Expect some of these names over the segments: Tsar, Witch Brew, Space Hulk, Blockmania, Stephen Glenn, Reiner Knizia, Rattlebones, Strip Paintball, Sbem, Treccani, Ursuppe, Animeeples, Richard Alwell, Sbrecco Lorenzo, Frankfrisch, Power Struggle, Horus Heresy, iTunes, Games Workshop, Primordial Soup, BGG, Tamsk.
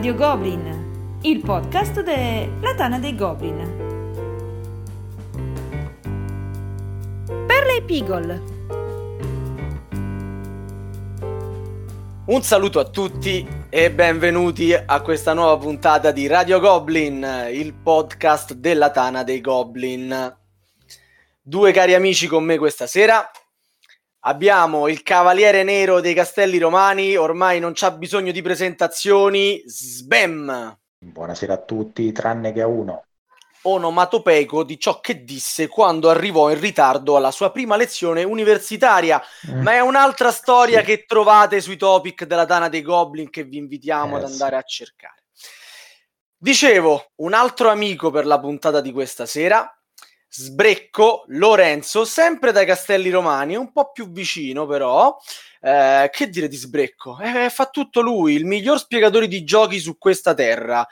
Radio Goblin, il podcast della Tana dei Goblin. Perle e Pigol. Un saluto a tutti e benvenuti a questa nuova puntata di Radio Goblin, il podcast della Tana dei Goblin. Due cari amici con me questa sera. Abbiamo il cavaliere nero dei Castelli Romani, ormai non c'ha bisogno di presentazioni, Sbem. Buonasera a tutti, tranne che a uno. Onomatopeico di ciò che disse quando arrivò in ritardo alla sua prima lezione universitaria. Ma è un'altra storia che trovate sui topic della Tana dei Goblin che vi invitiamo ad andare a cercare. Dicevo, un altro amico per la puntata di questa sera, Sbrecco Lorenzo, sempre dai Castelli Romani, un po' più vicino però. Che dire di Sbrecco? Fa tutto lui, il miglior spiegatore di giochi su questa terra,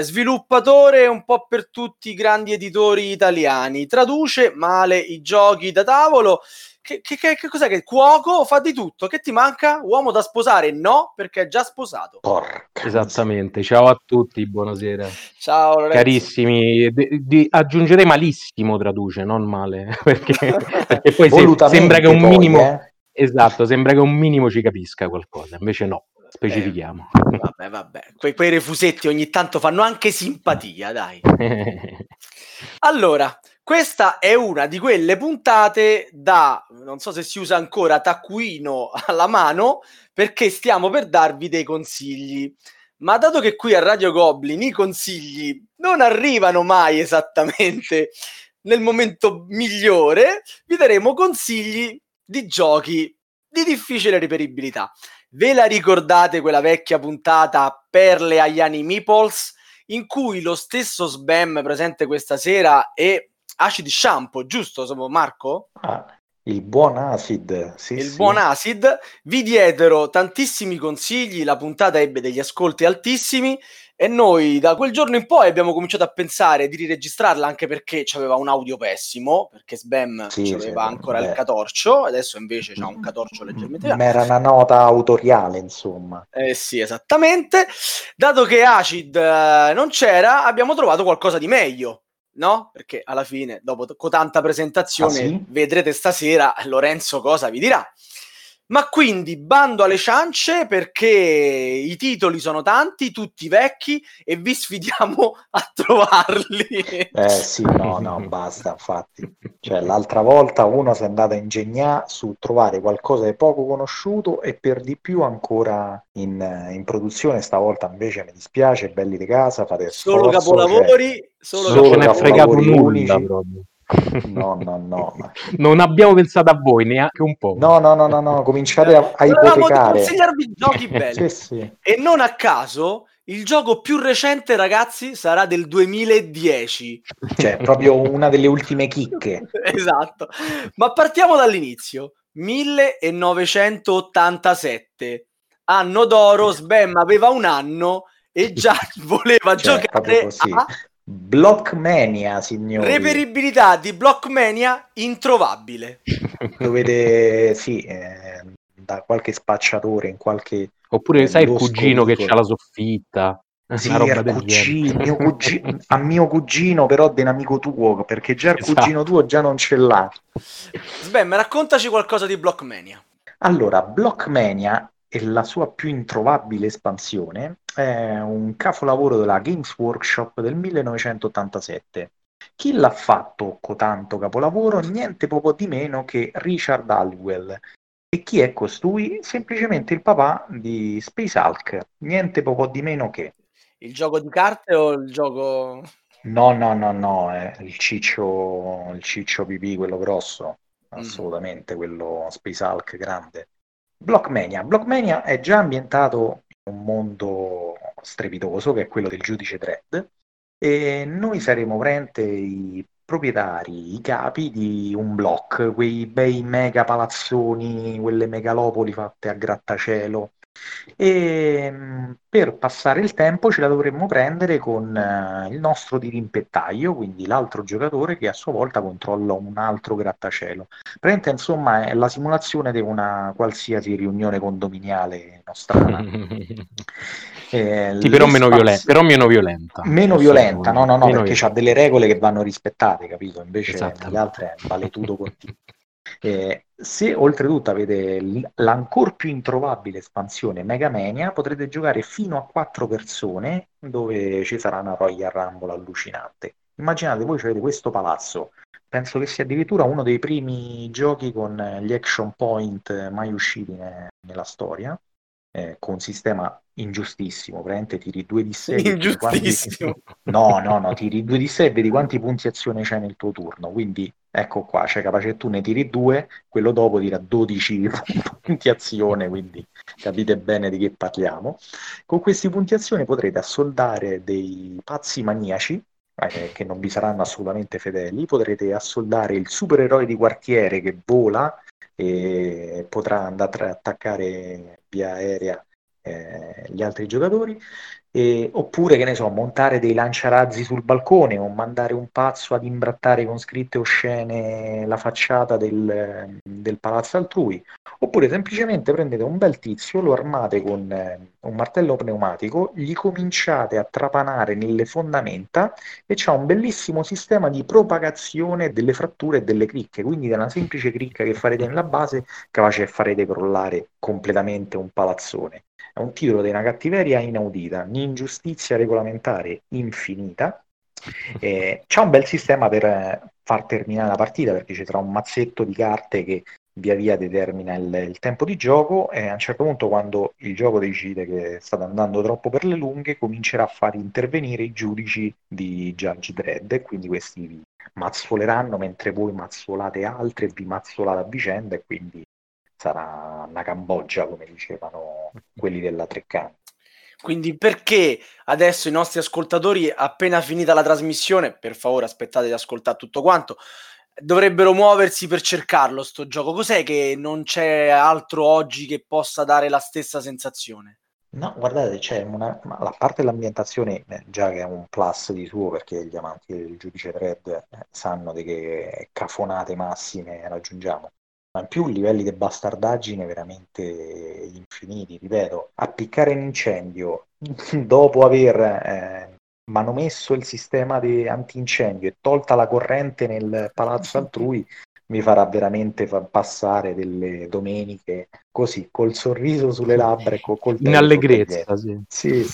sviluppatore un po' per tutti i grandi editori italiani, traduce male i giochi da tavolo. Che cos'è? Che cuoco? Fa di tutto. Che ti manca? Uomo da sposare? No, perché è già sposato. Porca. Esattamente. Ciao a tutti, buonasera. Ciao Lorenzo. Carissimi, aggiungerei malissimo traduce, non male, perché poi sembra che un minimo... Esatto, sembra che un minimo ci capisca qualcosa, invece no, specifichiamo. Vabbè, quei refusetti ogni tanto fanno anche simpatia, dai. Allora, questa è una di quelle puntate da, non so se si usa ancora, taccuino alla mano, perché stiamo per darvi dei consigli. Ma dato che qui a Radio Goblin i consigli non arrivano mai esattamente nel momento migliore, vi daremo consigli di giochi di difficile reperibilità. Ve la ricordate quella vecchia puntata Perle agli Animeeples, in cui lo stesso Sbem presente questa sera e Acid Shampoo, giusto Marco? Il buon Acid, sì. Buon Acid, vi diedero tantissimi consigli, la puntata ebbe degli ascolti altissimi e noi da quel giorno in poi abbiamo cominciato a pensare di riregistrarla, anche perché c'aveva un audio pessimo, perché Sbem c'aveva ancora il catorcio, adesso invece c'ha un catorcio leggermente più. Ma era una nota autoriale, insomma. Sì, esattamente. Dato che Acid non c'era, abbiamo trovato qualcosa di meglio. No? Perché alla fine, dopo tanta presentazione, vedrete stasera Lorenzo cosa vi dirà. Ma quindi bando alle ciance, perché i titoli sono tanti, tutti vecchi, e vi sfidiamo a trovarli. Basta, infatti. Cioè, l'altra volta uno si è andato a ingegnare su trovare qualcosa di poco conosciuto e per di più ancora in produzione. Stavolta invece mi dispiace, belli di casa, fate solo sforzo, capolavori, cioè, solo ce ne è fregato nulla proprio. No. Non abbiamo pensato a voi neanche un po'. No. Cominciate a ipotecare. Consigliarvi giochi belli. Sì. E non a caso il gioco più recente, ragazzi, sarà del 2010. Cioè, proprio una delle ultime chicche. Esatto. Ma partiamo dall'inizio. 1987. Anno d'oro, Sbem aveva un anno e già voleva giocare a Blockmania, signori. Reperibilità di Blockmania introvabile. Dovete da qualche spacciatore, in qualche oppure sai il cugino che c'ha la soffitta. Sì, a mio cugino però di un amico tuo, perché già il cugino tuo già non ce l'ha. Sbem, raccontaci qualcosa di Blockmania. Allora, Blockmania e la sua più introvabile espansione è un capolavoro della Games Workshop del 1987. Chi l'ha fatto cotanto capolavoro? Niente poco di meno che Richard Alwell. E chi è costui? Semplicemente il papà di Space Hulk, niente poco di meno che. Il gioco di carte o il gioco... No, il ciccio pipì, quello grosso, assolutamente, quello Space Hulk grande. Blockmania è già ambientato in un mondo strepitoso che è quello del giudice Dredd, e noi saremo veramente i proprietari, i capi di un blocco, quei bei mega palazzoni, quelle megalopoli fatte a grattacielo, E per passare il tempo ce la dovremmo prendere con il nostro dirimpettaio, quindi l'altro giocatore che a sua volta controlla un altro grattacielo. Praticamente, insomma, è la simulazione di una qualsiasi riunione condominiale nostrana. Sì, però, meno violenta. Meno violenta, no, perché c'ha delle regole che vanno rispettate, capito? Invece le altre vale tutto con te. Se oltretutto avete l'ancor più introvabile espansione Mega Mania, potrete giocare fino a 4 persone, dove ci sarà una Royal Rumble allucinante. Immaginate, voi avete questo palazzo, penso che sia addirittura uno dei primi giochi con gli action point mai usciti nella storia, con un sistema ingiustissimo, praticamente tiri 2 di 6. Ingiustissimo? No, tiri 2 di 6 e vedi quanti punti azione c'è nel tuo turno, quindi ecco qua, c'è capace che tu ne tiri 2, quello dopo tira 12 punti azione, quindi capite bene di che parliamo. Con questi punti azione potrete assoldare dei pazzi maniaci, che non vi saranno assolutamente fedeli, potrete assoldare il supereroe di quartiere che vola e potrà andare a attaccare via aerea gli altri giocatori, oppure, che ne so, montare dei lanciarazzi sul balcone o mandare un pazzo ad imbrattare con scritte oscene la facciata del palazzo altrui, oppure semplicemente prendete un bel tizio, lo armate con un martello pneumatico, gli cominciate a trapanare nelle fondamenta e c'è un bellissimo sistema di propagazione delle fratture e delle cricche, quindi da una semplice cricca che farete nella base capace che farete crollare completamente un palazzone. È un titolo di una cattiveria inaudita, un'ingiustizia regolamentare infinita. C'è un bel sistema per far terminare la partita, perché ci sarà un mazzetto di carte che via via determina il tempo di gioco, e a un certo punto, quando il gioco decide che sta andando troppo per le lunghe, comincerà a far intervenire i giudici di Judge Dredd, e quindi questi vi mazzoleranno mentre voi mazzolate altri e vi mazzolate a vicenda, e quindi sarà una Cambogia, come dicevano quelli della Treccani. Quindi perché adesso i nostri ascoltatori, appena finita la trasmissione, per favore aspettate di ascoltare tutto quanto, dovrebbero muoversi per cercarlo sto gioco? Cos'è che non c'è altro oggi che possa dare la stessa sensazione? No, guardate, c'è a parte l'ambientazione, già che è un plus di suo, perché gli amanti del giudice Dredd sanno di che cafonate massime raggiungiamo, ma in più livelli di bastardaggine veramente infiniti. Ripeto, appiccare un incendio dopo aver manomesso il sistema di antincendio e tolta la corrente nel palazzo altrui mi farà veramente passare delle domeniche così, col sorriso sulle labbra e col in allegrezza, sì,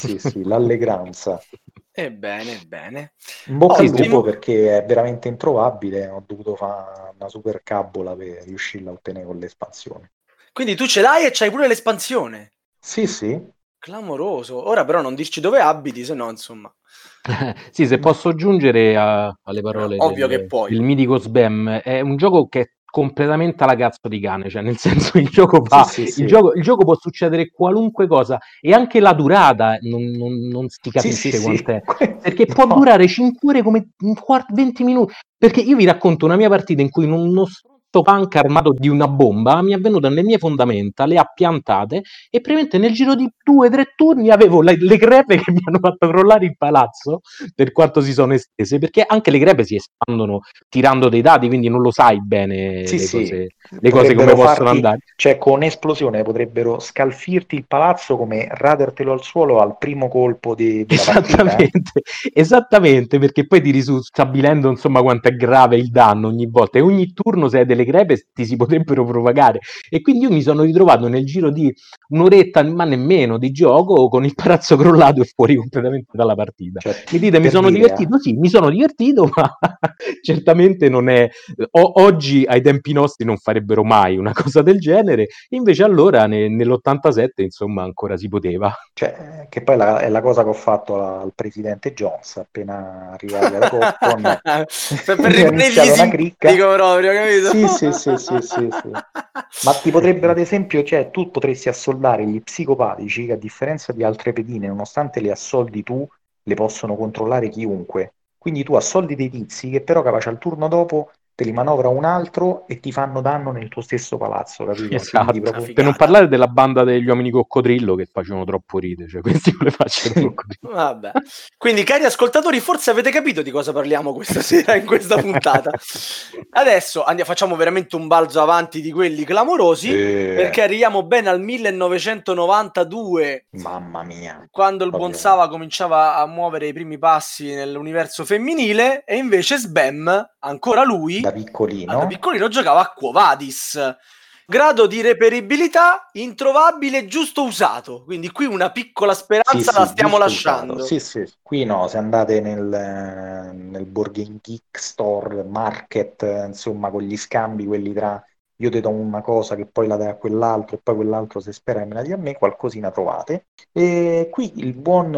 l'allegranza. Ebbene. In bocca al lupo, perché è veramente introvabile, ho dovuto fare una super cabbola per riuscirla a ottenere con l'espansione. Quindi tu ce l'hai e c'hai pure l'espansione? Sì. Clamoroso. Ora però non dirci dove abiti, se no, insomma. Sì, se posso aggiungere alle parole del mitico Sbem, è un gioco che è completamente alla cazzo di cane, cioè nel senso il gioco fa il gioco può succedere qualunque cosa, e anche la durata non si capisce quant'è, perché può durare 5 ore come 20 minuti, perché io vi racconto una mia partita in cui uno stronzo punk armato di una bomba mi è venuto nelle mie fondamenta, le ha piantate e praticamente nel giro di 2-3 turni avevo le crepe che mi hanno fatto crollare il palazzo, per quanto si sono estese, perché anche le crepe si espandono tirando dei dati, quindi non lo sai bene le cose come possono andare, cioè con un'esplosione potrebbero scalfirti il palazzo come radertelo al suolo al primo colpo della partita. Esattamente, perché poi tiri su stabilendo insomma quanto è grave il danno ogni volta, e ogni turno se hai delle crepe ti si potrebbero propagare, e quindi io mi sono ritrovato nel giro di un'oretta ma nemmeno di gioco con il palazzo crollato e fuori completamente dalla partita. Cioè, mi dite, mi sono divertito? Sì, mi sono divertito, ma certamente non è oggi, ai tempi nostri non farebbero mai una cosa del genere, invece allora nell'87 insomma ancora si poteva. Cioè, che poi è la cosa che ho fatto al presidente Jones appena arrivati alla Coppon. Per iniziare una cricca. Dico proprio, capito? Sì. Ma ti potrebbero, ad esempio, cioè tu potresti assoldare gli psicopatici, che a differenza di altre pedine, nonostante le assoldi tu, le possono controllare chiunque. Quindi tu assoldi dei tizi che però capace al turno dopo te li manovra un altro e ti fanno danno nel tuo stesso palazzo, capito? Esatto. Proprio... Per non parlare della banda degli uomini coccodrillo che facevano troppo ridere, cioè questi non le facevano. Vabbè. Quindi, cari ascoltatori, forse avete capito di cosa parliamo questa sera in questa puntata. Adesso facciamo veramente un balzo avanti di quelli clamorosi, perché arriviamo ben al 1992. Mamma mia. Quando il buon Sava cominciava a muovere i primi passi nell'universo femminile, e invece Sbem, ancora lui, da piccolino giocava a Quo Vadis, grado di reperibilità introvabile giusto usato, quindi qui una piccola speranza la stiamo lasciando usato. Sì. Qui no, se andate nel Board Geek Store, Market, insomma, con gli scambi quelli tra io ti do una cosa che poi la dai a quell'altro e poi quell'altro se spera me la di a me, qualcosina trovate. E qui il buon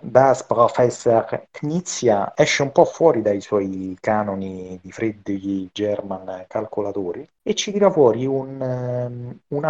Das Professor Knizia esce un po' fuori dai suoi canoni di Freddy German calcolatori e ci tira fuori una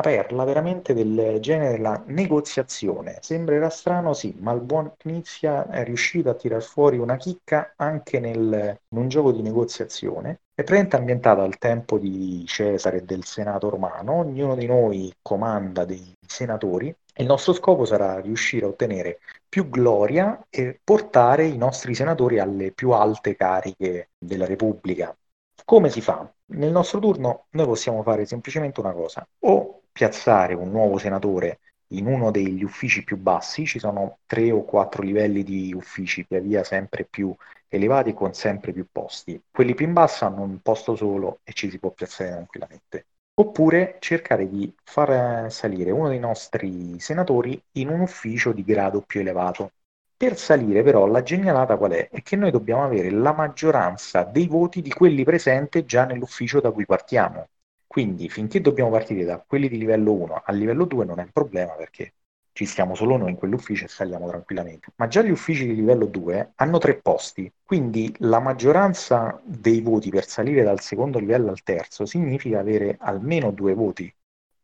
perla veramente del genere della negoziazione. Sembrerà strano, sì, ma il buon Knizia è riuscito a tirar fuori una chicca anche in un gioco di negoziazione. È praticamente ambientata al tempo di Cesare e del Senato romano. Ognuno di noi comanda dei senatori e il nostro scopo sarà riuscire a ottenere più gloria e portare i nostri senatori alle più alte cariche della Repubblica. Come si fa? Nel nostro turno noi possiamo fare semplicemente una cosa: o piazzare un nuovo senatore in uno degli uffici più bassi, ci sono 3 o 4 livelli di uffici via via sempre più elevati con sempre più posti, quelli più in basso hanno un posto solo e ci si può piazzare tranquillamente, oppure cercare di far salire uno dei nostri senatori in un ufficio di grado più elevato. Per salire però la genialata qual è? È che noi dobbiamo avere la maggioranza dei voti di quelli presenti già nell'ufficio da cui partiamo, quindi finché dobbiamo partire da quelli di livello 1 al livello 2 non è un problema perché ci stiamo solo noi in quell'ufficio e saliamo tranquillamente. Ma già gli uffici di livello 2 hanno 3 posti, quindi la maggioranza dei voti per salire dal secondo livello al terzo significa avere almeno 2 voti.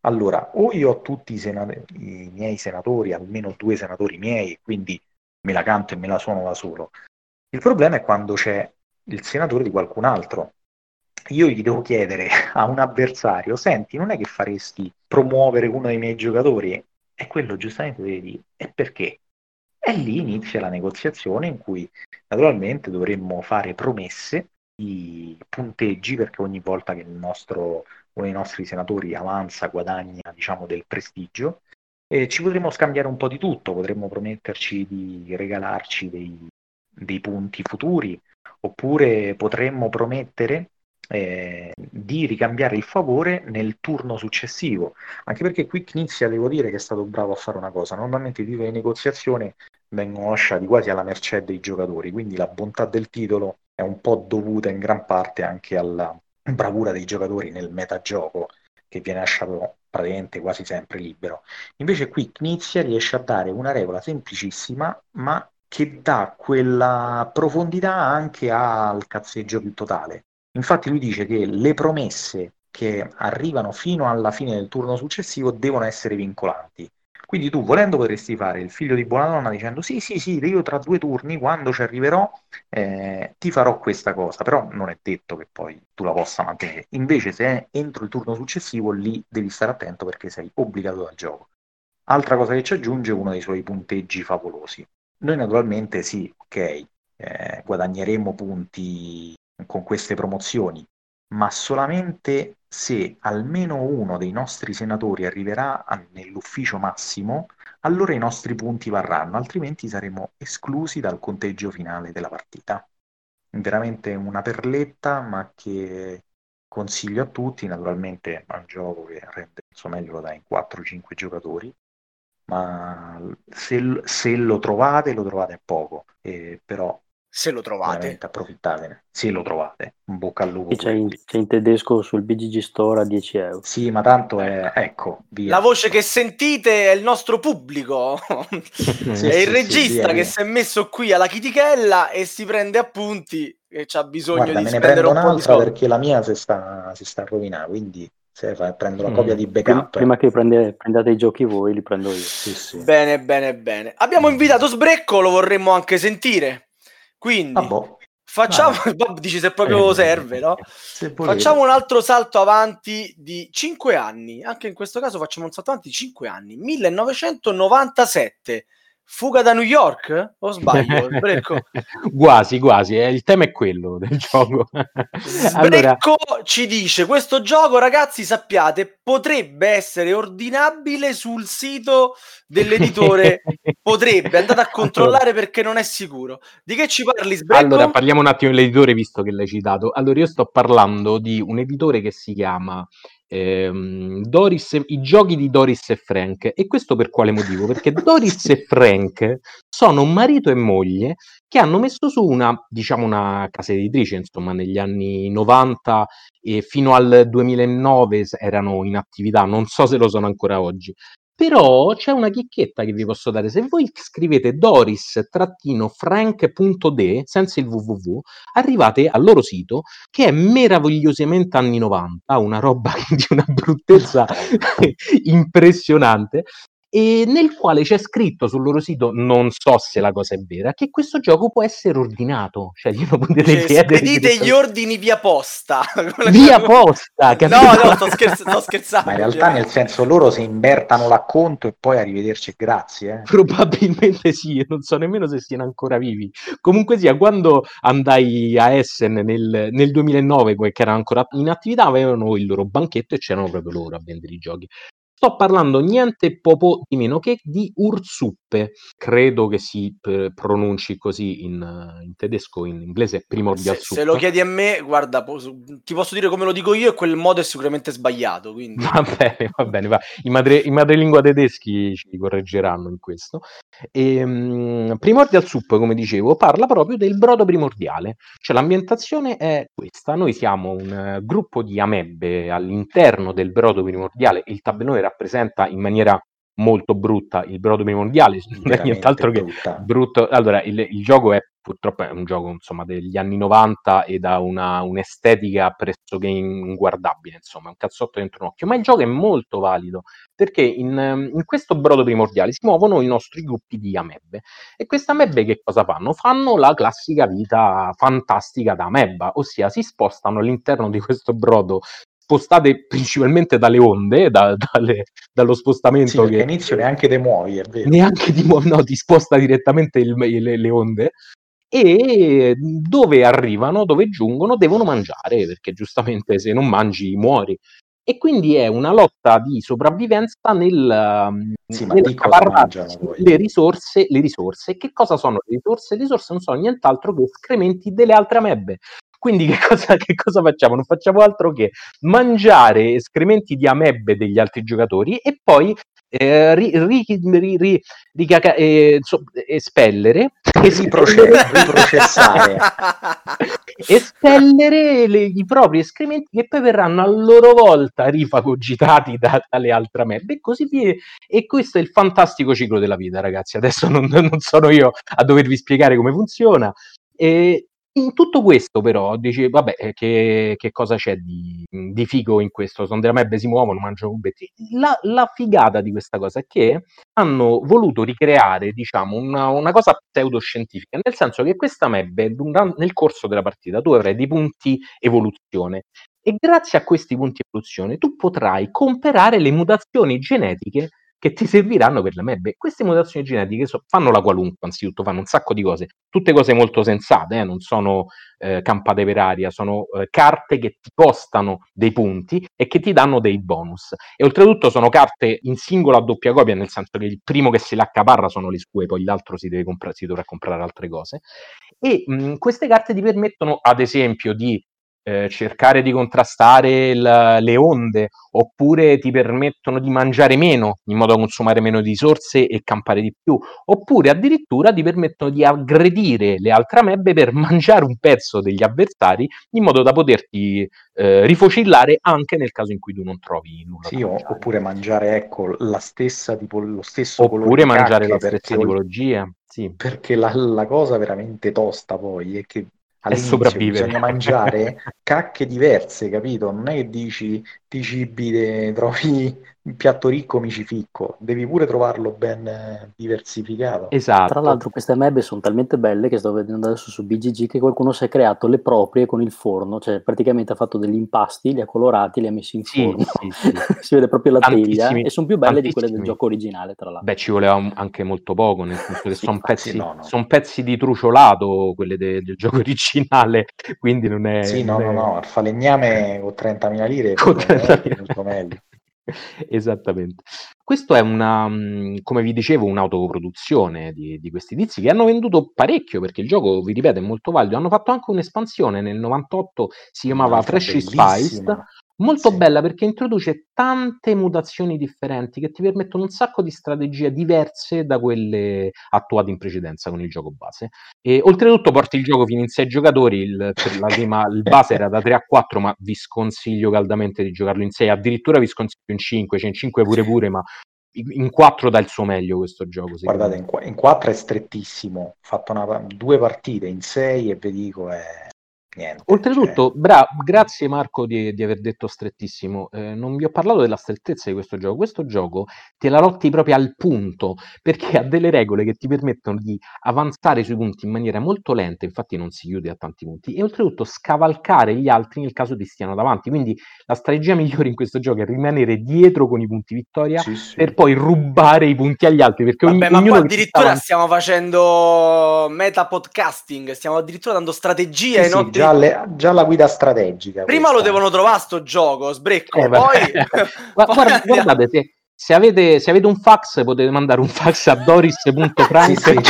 Allora, o io ho tutti i miei senatori, almeno 2 senatori miei, quindi me la canto e me la suono da solo. Il problema è quando c'è il senatore di qualcun altro. Io gli devo chiedere a un avversario: senti, non è che faresti promuovere uno dei miei giocatori? E quello giustamente deve dire e perché? E lì inizia la negoziazione in cui naturalmente dovremmo fare promesse di punteggi, perché ogni volta che uno dei nostri senatori avanza guadagna, diciamo, del prestigio, e ci potremmo scambiare un po' di tutto. Potremmo prometterci di regalarci dei punti futuri, oppure potremmo promettere di ricambiare il favore nel turno successivo, anche perché qui Knizia, devo dire che è stato bravo a fare una cosa: normalmente i titoli di negoziazione vengono lasciati quasi alla mercé dei giocatori, quindi la bontà del titolo è un po' dovuta in gran parte anche alla bravura dei giocatori nel metagioco, che viene lasciato praticamente quasi sempre libero. Invece qui Knizia riesce a dare una regola semplicissima ma che dà quella profondità anche al cazzeggio più totale. Infatti lui dice che le promesse che arrivano fino alla fine del turno successivo devono essere vincolanti. Quindi tu, volendo, potresti fare il figlio di buona donna dicendo sì, io tra 2 turni, quando ci arriverò, ti farò questa cosa, però non è detto che poi tu la possa mantenere. Invece se è entro il turno successivo, lì devi stare attento perché sei obbligato dal gioco. Altra cosa che ci aggiunge uno dei suoi punteggi favolosi. Noi naturalmente sì, ok, guadagneremo punti con queste promozioni, ma solamente se almeno uno dei nostri senatori arriverà nell'ufficio massimo, allora i nostri punti varranno, altrimenti saremo esclusi dal conteggio finale della partita. Veramente una perletta, ma che consiglio a tutti. Naturalmente è un gioco che rende il suo meglio, lo dà in 4-5 giocatori, ma se lo trovate a poco, però se lo trovate, approfittatene. Se lo trovate, un bocca al lupo. C'è in tedesco sul BGG Store a 10 euro. Sì, ma tanto è. Ecco, via. La voce che sentite è il nostro pubblico. È il regista via. Che si è messo qui alla chitichella e si prende appunti. E c'ha bisogno di spendere un po' di soldi. Me ne prendo un'altra perché la mia si sta rovinando. Quindi prendo la copia di backup. Prima che prendiate i giochi voi, li prendo io. Sì. Bene. Abbiamo invitato Sbrecco, lo vorremmo anche sentire. Quindi Facciamo, Bob dici se proprio serve, no? Se facciamo un altro salto avanti di 5 anni, anche in questo caso facciamo un salto avanti di 5 anni, 1997, Fuga da New York? O sbaglio? Quasi, quasi, il tema è quello del gioco. Sbrecco ci dice, questo gioco ragazzi sappiate potrebbe essere ordinabile sul sito dell'editore, potrebbe, andate a controllare perché non è sicuro. Di che ci parli Sbrecco? Allora parliamo un attimo dell'editore visto che l'hai citato. Allora io sto parlando di un editore che si chiama... Doris, i giochi di Doris e Frank, e questo per quale motivo? Perché Doris e Frank sono un marito e moglie che hanno messo su una, diciamo, una casa editrice, insomma, negli anni 90 e fino al 2009 erano in attività, non so se lo sono ancora oggi, però c'è una chicchetta che vi posso dare: se voi scrivete doris-frank.de senza il www arrivate al loro sito, che è meravigliosamente anni 90, una roba di una bruttezza impressionante, e nel quale c'è scritto sul loro sito, non so se la cosa è vera, che questo gioco può essere ordinato, cioè glielo potete chiedere, spedite gli ordini via posta. Via posta, capito? No, sto scherzando. Ma in realtà nel senso loro se invertano l'acconto e poi arrivederci, grazie. Probabilmente sì, non so nemmeno se siano ancora vivi. Comunque sia, quando andai a Essen nel 2009, che erano ancora in attività, avevano il loro banchetto e c'erano proprio loro a vendere i giochi. Sto parlando niente po' di meno che di Ursuppe, credo che si pronunci così in tedesco, in inglese Primordial Soup. Se lo chiedi a me, guarda, ti posso dire come lo dico io e quel modo è sicuramente sbagliato. Quindi. Va bene, va. I madrelingua tedeschi ci correggeranno in questo. E, Primordial Soup, come dicevo, parla proprio del brodo primordiale, cioè l'ambientazione è questa, noi siamo un gruppo di amebbe all'interno del brodo primordiale, il tabellone rappresenta in maniera molto brutta il brodo primordiale, nient'altro che brutto. Allora il gioco purtroppo è un gioco, insomma, degli anni 90 e da un'estetica pressoché inguardabile, insomma, un cazzotto dentro un occhio, ma il gioco è molto valido perché in questo brodo primordiale si muovono i nostri gruppi di amebbe, e queste amebbe che cosa fanno? Fanno la classica vita fantastica da amebba, ossia si spostano all'interno di questo brodo, spostate principalmente dalle onde, dallo spostamento, sì, che all'inizio neanche ti muovi, è vero. Neanche ti muovi, no, ti sposta direttamente le onde, e dove arrivano, dove giungono, devono mangiare, perché giustamente se non mangi muori. E quindi è una lotta di sopravvivenza le risorse. Che cosa sono le risorse? Le risorse non sono nient'altro che escrementi delle altre amebbe. Quindi che cosa facciamo? Non facciamo altro che mangiare escrementi di amebbe degli altri giocatori e poi espellere i propri escrementi, che poi verranno a loro volta rifagocitati dalle altre amebbe, e così via. E questo è il fantastico ciclo della vita, ragazzi. Adesso non sono io a dovervi spiegare come funziona. In tutto questo però dici, vabbè, che cosa c'è di figo in questo? Sono delle amebbe, si muovono, mangiano cubetti. La figata di questa cosa è che hanno voluto ricreare, diciamo, una cosa pseudoscientifica, nel senso che questa amebbe, nel corso della partita, tu avrai dei punti evoluzione, e grazie a questi punti evoluzione tu potrai comprare le mutazioni genetiche che ti serviranno per l'amebbe. Queste mutazioni genetiche fanno la qualunque, anzitutto fanno un sacco di cose, tutte cose molto sensate, non sono campate per aria, sono carte che ti costano dei punti e che ti danno dei bonus, e oltretutto sono carte in singola o doppia copia, nel senso che il primo che se l'accaparra sono le sue, poi l'altro si dovrà comprare altre cose, e queste carte ti permettono ad esempio di cercare di contrastare le onde, oppure ti permettono di mangiare meno in modo da consumare meno risorse e campare di più, oppure addirittura ti permettono di aggredire le altre amebbe per mangiare un pezzo degli avversari in modo da poterti rifocillare anche nel caso in cui tu non trovi nulla, sì, da mangiare. Oppure mangiare, ecco, la stessa tipo lo stesso colore, oppure mangiare la stessa tipologia, sì. Perché la cosa veramente tosta poi è che all'inizio bisogna mangiare cacche diverse, capito? Non è che dici ti cibi, trovi un piatto ricco mici ficco, devi pure trovarlo ben diversificato. Esatto. Tra l'altro queste mebe sono talmente belle che sto vedendo adesso su BGG che qualcuno si è creato le proprie con il forno, cioè praticamente ha fatto degli impasti, li ha colorati, li ha messi in forno, sì. Si vede proprio la teglia, e sono più belle di quelle del gioco originale, tra l'altro. Beh, ci voleva anche molto poco, nel senso che sono pezzi di truciolato quelle del gioco originale, quindi non è... Sì, no, al falegname con 30.000 lire è molto meglio. Esattamente. Questo è una, come vi dicevo, un'autoproduzione di questi tizi che hanno venduto parecchio, perché il gioco, vi ripeto, è molto valido. Hanno fatto anche un'espansione nel 98, si chiamava Fresh Spiced, molto bella, perché introduce tante mutazioni differenti che ti permettono un sacco di strategie diverse da quelle attuate in precedenza con il gioco base. E oltretutto porti il gioco fino in 6 giocatori, il base era da 3-4, ma vi sconsiglio caldamente di giocarlo in 6, addirittura vi sconsiglio in 5, cioè in 5 pure, ma in 4 dà il suo meglio questo gioco. Guardate, in 4 è strettissimo, ho fatto 2 partite, in 6 e vi dico è... Niente, oltretutto, cioè... grazie Marco di aver detto strettissimo. Non vi ho parlato della strettezza di questo gioco. Questo gioco te la lotti proprio al punto, perché ha delle regole che ti permettono di avanzare sui punti in maniera molto lenta, infatti non si chiude a tanti punti, e oltretutto scavalcare gli altri nel caso ti stiano davanti. Quindi la strategia migliore in questo gioco è rimanere dietro con i punti vittoria, sì. Per poi rubare i punti agli altri, perché ma qua addirittura stiamo facendo meta podcasting, stiamo addirittura dando strategie, sì, no? Sì, già la guida strategica prima questa. Lo devono trovare sto gioco, Sbrecco, poi guardate, se avete un fax potete mandare un fax a doris-frank.de.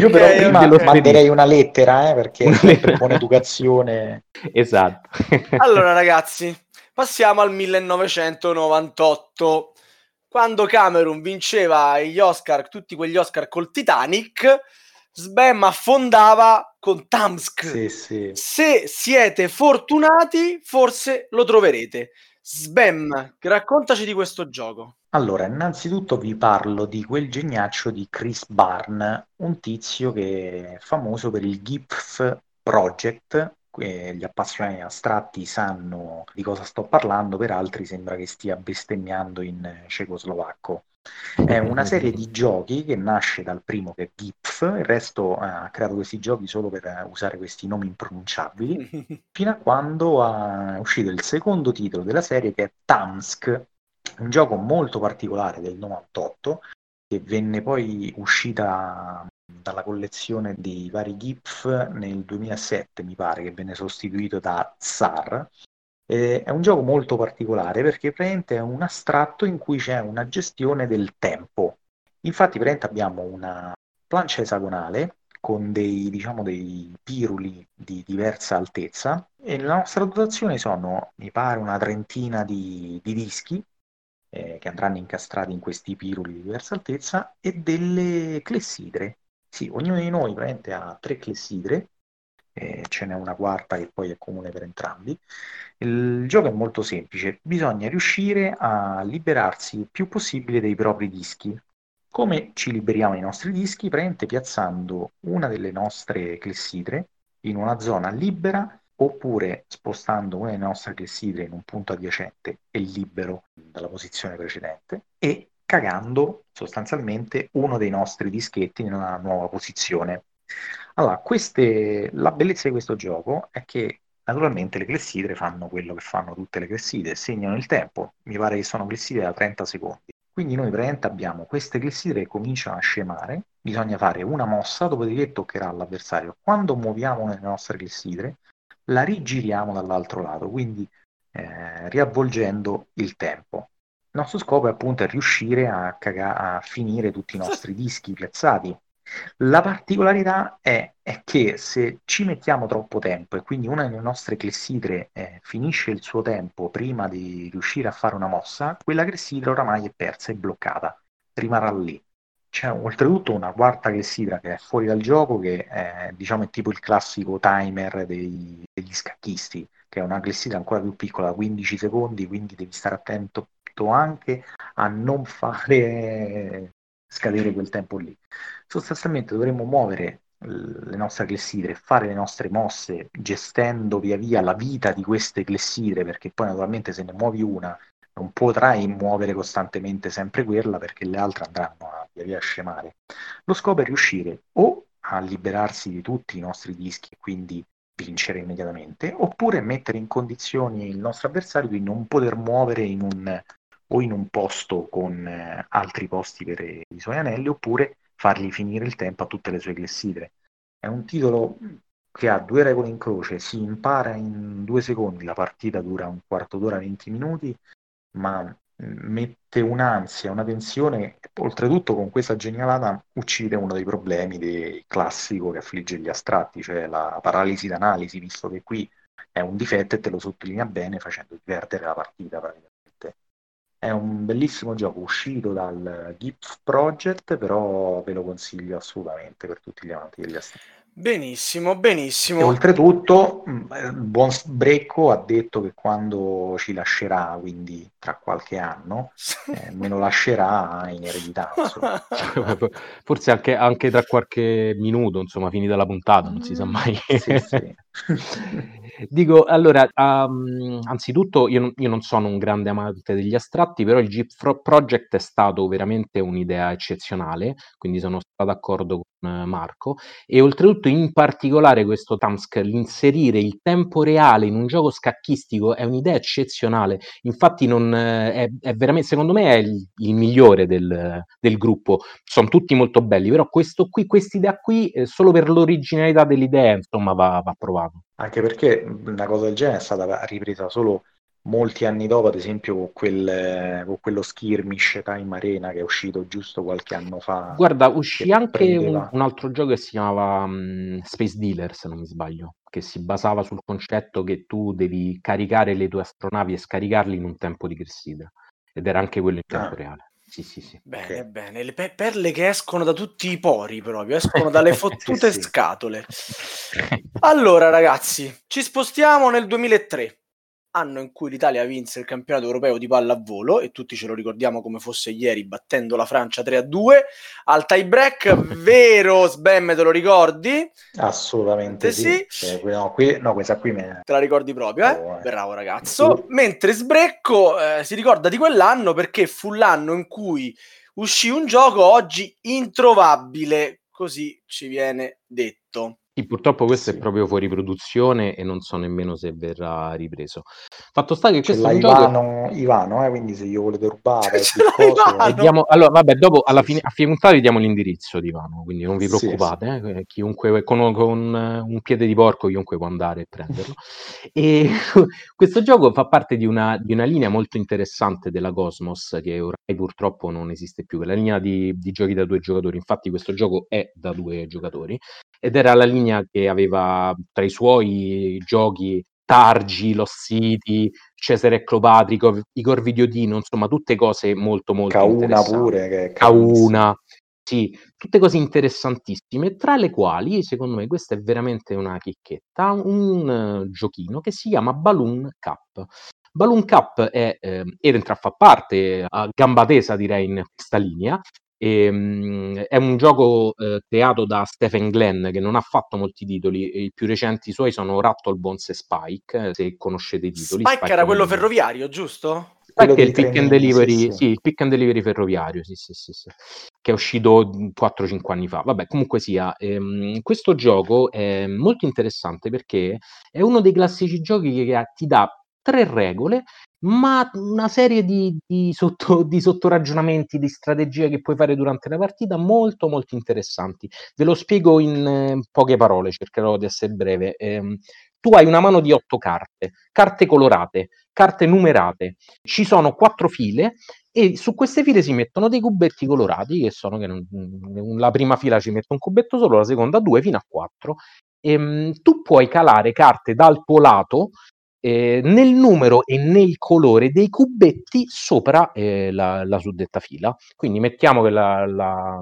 Io però prima manderei una lettera, perché è sempre buona educazione. Esatto. Allora ragazzi, passiamo al 1998, quando Cameron vinceva gli Oscar, tutti quegli Oscar col Titanic. Sbem affondava con Tamsk. Sì. Se siete fortunati, forse lo troverete. Sbem, raccontaci di questo gioco. Allora, innanzitutto vi parlo di quel geniaccio di Kris Burm, un tizio che è famoso per il GIPF Project. Gli appassionati astratti sanno di cosa sto parlando, per altri sembra che stia bestemmiando in cecoslovacco. È una serie di giochi che nasce dal primo, che è GIPF, il resto ha creato questi giochi solo per usare questi nomi impronunciabili, fino a quando è uscito il secondo titolo della serie, che è Tamsk, un gioco molto particolare del 98, che venne poi uscita dalla collezione dei vari GIPF nel 2007, mi pare, che venne sostituito da Tsar. È un gioco molto particolare perché praticamente è un astratto in cui c'è una gestione del tempo. Infatti praticamente abbiamo una plancia esagonale con dei piruli di diversa altezza, e la nostra dotazione sono, mi pare, una trentina di dischi che andranno incastrati in questi piruli di diversa altezza, e delle clessidre. Sì, ognuno di noi praticamente ha 3 clessidre. Ce n'è una quarta che poi è comune per entrambi. Il gioco è molto semplice, bisogna riuscire a liberarsi il più possibile dei propri dischi. Come ci liberiamo i nostri dischi? Praticamente piazzando una delle nostre clessidre in una zona libera, oppure spostando una delle nostre clessidre in un punto adiacente e libero dalla posizione precedente, e cagando sostanzialmente uno dei nostri dischetti in una nuova posizione. Allora, la bellezza di questo gioco è che naturalmente le clessidre fanno quello che fanno tutte le clessidre, segnano il tempo, mi pare che sono clessidre da 30 secondi. Quindi noi praticamente abbiamo queste clessidre che cominciano a scemare, bisogna fare una mossa, dopodiché toccherà all'avversario. Quando muoviamo le nostre clessidre, la rigiriamo dall'altro lato, quindi riavvolgendo il tempo. Il nostro scopo è appunto riuscire a finire tutti i nostri dischi piazzati. La particolarità è che se ci mettiamo troppo tempo, e quindi una delle nostre clessidre finisce il suo tempo prima di riuscire a fare una mossa, quella clessidra oramai è persa, è bloccata, rimarrà lì. C'è oltretutto una quarta clessidra che è fuori dal gioco, che è tipo il classico timer degli scacchisti, che è una clessidra ancora più piccola, 15 secondi, quindi devi stare attento anche a non fare scadere quel tempo lì. Sostanzialmente dovremmo muovere le nostre clessidre, fare le nostre mosse gestendo via via la vita di queste clessidre, perché poi naturalmente se ne muovi una non potrai muovere costantemente sempre quella, perché le altre andranno a via via scemare. Lo scopo è riuscire o a liberarsi di tutti i nostri dischi e quindi vincere immediatamente, oppure mettere in condizioni il nostro avversario di non poter muovere in un posto con altri posti per i suoi anelli, oppure fargli finire il tempo a tutte le sue clessidre. È un titolo che ha due regole in croce, si impara in 2 secondi, la partita dura un quarto d'ora, 20 minuti, ma mette un'ansia, una tensione, oltretutto con questa genialata uccide uno dei problemi del classico che affligge gli astratti, cioè la paralisi d'analisi, visto che qui è un difetto e te lo sottolinea bene facendo perdere la partita praticamente. È un bellissimo gioco uscito dal GIPF Project, però ve lo consiglio assolutamente per tutti gli amanti degli astratti. Benissimo, benissimo. E oltretutto buon Sbrecco ha detto che quando ci lascerà, quindi tra qualche anno, me lo lascerà in eredità. Forse anche tra qualche minuto, insomma, finita la puntata, non si sa mai. Sì, sì. Dico, allora, anzitutto io non sono un grande amante degli astratti, però il GIPF Project è stato veramente un'idea eccezionale, quindi sono stato d'accordo con Marco, e oltretutto in particolare questo Tamsk, l'inserire il tempo reale in un gioco scacchistico è un'idea eccezionale, infatti non è veramente, secondo me è il migliore del gruppo, sono tutti molto belli, però quest'idea qui solo per l'originalità dell'idea, insomma, va provato. Anche perché una cosa del genere è stata ripresa solo molti anni dopo, ad esempio con quello skirmish Time Arena che è uscito giusto qualche anno fa. Guarda, uscì anche un altro gioco che si chiamava Space Dealer, se non mi sbaglio, che si basava sul concetto che tu devi caricare le tue astronavi e scaricarli in un tempo di crescita, ed era anche quello in tempo reale. Sì. Bene, sì. Bene, le perle che escono da tutti i pori proprio, escono dalle fottute sì. Scatole. Allora ragazzi, ci spostiamo nel 2003, anno in cui l'Italia vinse il campionato europeo di pallavolo e tutti ce lo ricordiamo come fosse ieri, battendo la Francia 3-2 al tie break, vero Sbem, te lo ricordi? Assolutamente sì. No, questa qui te la ricordi proprio, eh? Oh, bravo ragazzo, sì. Mentre Sbrecco si ricorda di quell'anno perché fu l'anno in cui uscì un gioco oggi introvabile, così ci viene detto. Purtroppo questo è proprio fuori produzione e non so nemmeno se verrà ripreso. Fatto sta che questo è un gioco Ivano, quindi se io volete rubare allora vabbè, dopo alla fine a fine puntata vi diamo l'indirizzo di Ivano, quindi non vi preoccupate. Sì. Chiunque con un piede di porco chiunque può andare e prenderlo. E questo gioco fa parte di una linea molto interessante della Cosmos, che oramai purtroppo non esiste più, la linea di giochi da 2 giocatori. Infatti questo gioco è da 2 giocatori ed era la linea che aveva tra i suoi giochi Targi, Lost City, Cesare Cleopatra, i Corvi di Odino, insomma tutte cose molto molto interessanti. Cauna, sì, tutte cose interessantissime, tra le quali secondo me questa è veramente una chicchetta, un giochino che si chiama Balloon Cup. Balloon Cup entra a far parte a gamba tesa, direi, in questa linea. È un gioco creato da Stephen Glenn, che non ha fatto molti titoli, i più recenti suoi sono Rattlebones e Spike, se conoscete i titoli. Spike era quello ferroviario, giusto? Spike è il pick and delivery, sì. Il pick and delivery ferroviario, sì. Che è uscito 4-5 anni fa. Vabbè, comunque sia, questo gioco è molto interessante perché è uno dei classici giochi che ti dà 3 regole, ma una serie di sottoragionamenti, di strategie che puoi fare durante la partita molto molto interessanti. Ve lo spiego in poche parole, cercherò di essere breve. Tu hai una mano di 8 carte, carte colorate, carte numerate, ci sono 4 file e su queste file si mettono dei cubetti colorati la prima fila ci mette un cubetto solo, la seconda 2, fino a 4. Tu puoi calare carte dal tuo lato nel numero e nel colore dei cubetti sopra la suddetta fila. Quindi mettiamo che la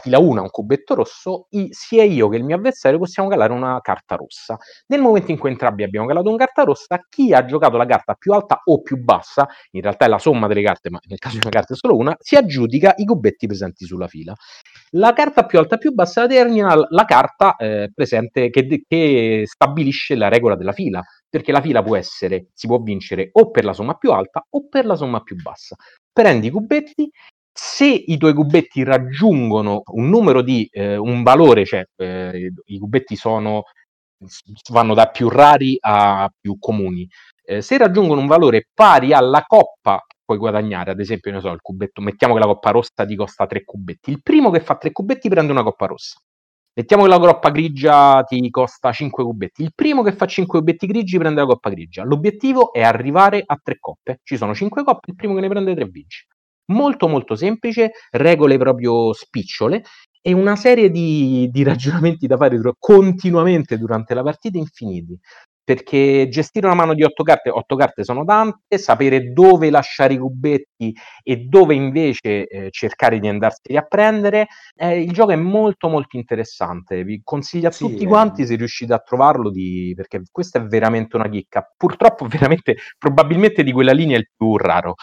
fila 1 ha un cubetto rosso, sia io che il mio avversario possiamo calare una carta rossa. Nel momento in cui entrambi abbiamo calato una carta rossa, chi ha giocato la carta più alta o più bassa, in realtà è la somma delle carte, ma nel caso di una carta è solo una, si aggiudica i cubetti presenti sulla fila. La carta più alta e più bassa determina la carta presente che stabilisce la regola della fila, perché la fila può essere, si può vincere o per la somma più alta o per la somma più bassa. Prendi i cubetti, se i tuoi cubetti raggiungono un numero di un valore, cioè i cubetti vanno da più rari a più comuni, se raggiungono un valore pari alla coppa puoi guadagnare, ad esempio, ne so, il cubetto, mettiamo che la coppa rossa ti costa 3 cubetti, il primo che fa 3 cubetti prende una coppa rossa. Mettiamo che la coppa grigia ti costa 5 cubetti. Il primo che fa 5 cubetti grigi prende la coppa grigia. L'obiettivo è arrivare a 3 coppe. Ci sono 5 coppe, il primo che ne prende 3 vince. Molto molto semplice, regole proprio spicciole e una serie di ragionamenti da fare continuamente durante la partita infiniti. Perché gestire una mano di 8 carte sono tante, sapere dove lasciare i cubetti e dove invece cercare di andarseli a prendere, il gioco è molto molto interessante, vi consiglio a tutti quanti, se riuscite a trovarlo, perché questa è veramente una chicca, purtroppo veramente, probabilmente di quella linea è il più raro,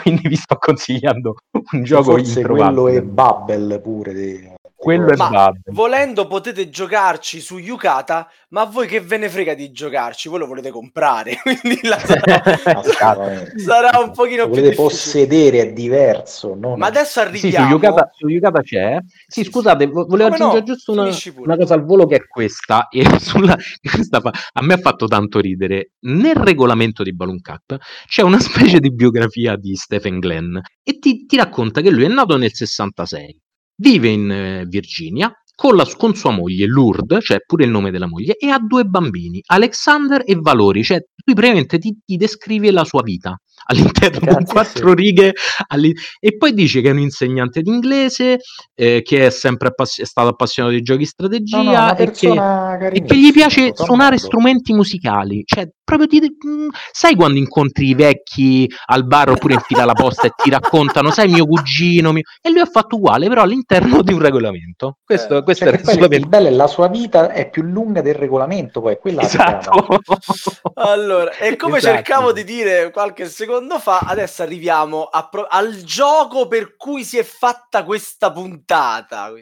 quindi vi sto consigliando un gioco introvabile. Quello è Bubble pure, quello è Bubble. Volendo potete giocarci su Yukata, ma voi che ve ne frega di giocarci, voi lo volete comprare, quindi sarà un pochino più difficile. Possedere è diverso, no? Ma adesso arriviamo su Yukata c'è, sì, scusate, volevo aggiungere giusto una cosa al volo, che è questa, e questa a me ha fatto tanto ridere. Nel regolamento di Balloon Cup c'è una specie di biografia di Stephen Glenn e ti racconta che lui è nato nel 66, vive in Virginia con sua moglie Lourdes, cioè pure il nome della moglie, e ha 2 bambini, Alexander e Valori, cioè lui praticamente ti descrive la sua vita all'interno, con 4 righe, e poi dice che è un insegnante di inglese, che è sempre è stato appassionato di giochi di strategia, e che gli piace suonare strumenti musicali, cioè proprio sai quando incontri i vecchi al bar oppure in fila alla posta e ti raccontano, sai, mio cugino e lui ha fatto uguale, però all'interno di un regolamento. Questo è il bello, la sua vita è più lunga del regolamento, poi quella, esatto. Allora, e come cercavo di dire qualche secondo fa, adesso arriviamo al gioco per cui si è fatta questa puntata.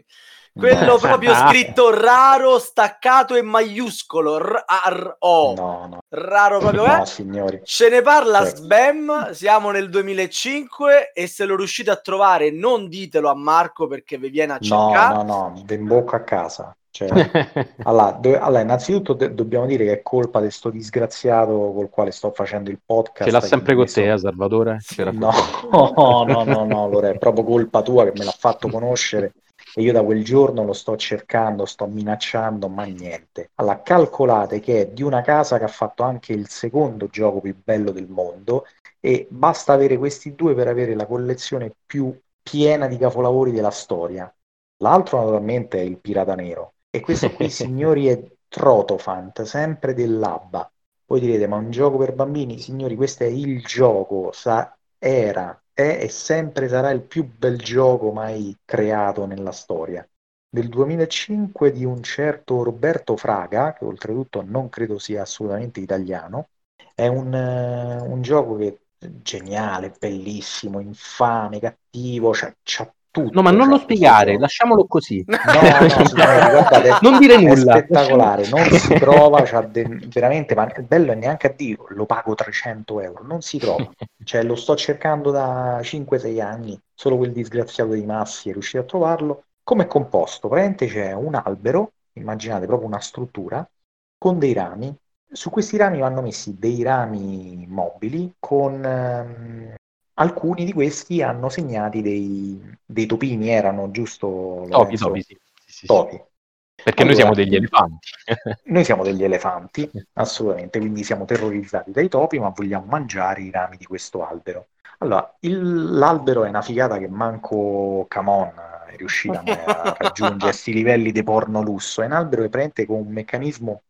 Quello proprio scritto raro, staccato e maiuscolo. R-A-R-O. No. Raro proprio, No, signori. Ce ne parla Sbem, siamo nel 2005 e se lo riuscite a trovare non ditelo a Marco perché vi viene a cercare. No, vi imbocco a casa. Cioè, allora, innanzitutto dobbiamo dire che è colpa di sto disgraziato col quale sto facendo il podcast. Ce l'ha sempre con te, Salvatore? No, allora è proprio colpa tua che me l'ha fatto conoscere. E io da quel giorno lo sto cercando, sto minacciando, ma niente. Allora, calcolate che è di una casa che ha fatto anche il secondo gioco più bello del mondo e basta avere questi 2 per avere la collezione più piena di capolavori della storia. L'altro naturalmente è il Pirata Nero. E questo qui, signori, è Trotofant, sempre dell'Abba. Voi direte, ma un gioco per bambini? Signori, questo è il gioco, è e sempre sarà il più bel gioco mai creato nella storia, del 2005 di un certo Roberto Fraga, che oltretutto non credo sia assolutamente italiano. È un gioco che è geniale, bellissimo, infame, cattivo, c'ha tutto, no, ma non lo spiegare, tutto. Lasciamolo così. Guardate, non dire nulla. È spettacolare, non si trova, veramente, ma il bello è neanche a dirlo, lo pago 300 euro, non si trova. Cioè, lo sto cercando da 5-6 anni, solo quel disgraziato di Massi è riuscito a trovarlo. Com'è composto? Praticamente c'è un albero, immaginate proprio una struttura, con dei rami. Su questi rami vanno messi dei rami mobili con... alcuni di questi hanno segnati dei topini, erano giusto topi, sì. Topi. Perché allora, noi siamo degli elefanti. Noi siamo degli elefanti, assolutamente, quindi siamo terrorizzati dai topi, ma vogliamo mangiare i rami di questo albero. Allora, l'albero è una figata che manco Camon è riuscita a raggiungere questi livelli di porno lusso. È un albero che prende con un meccanismo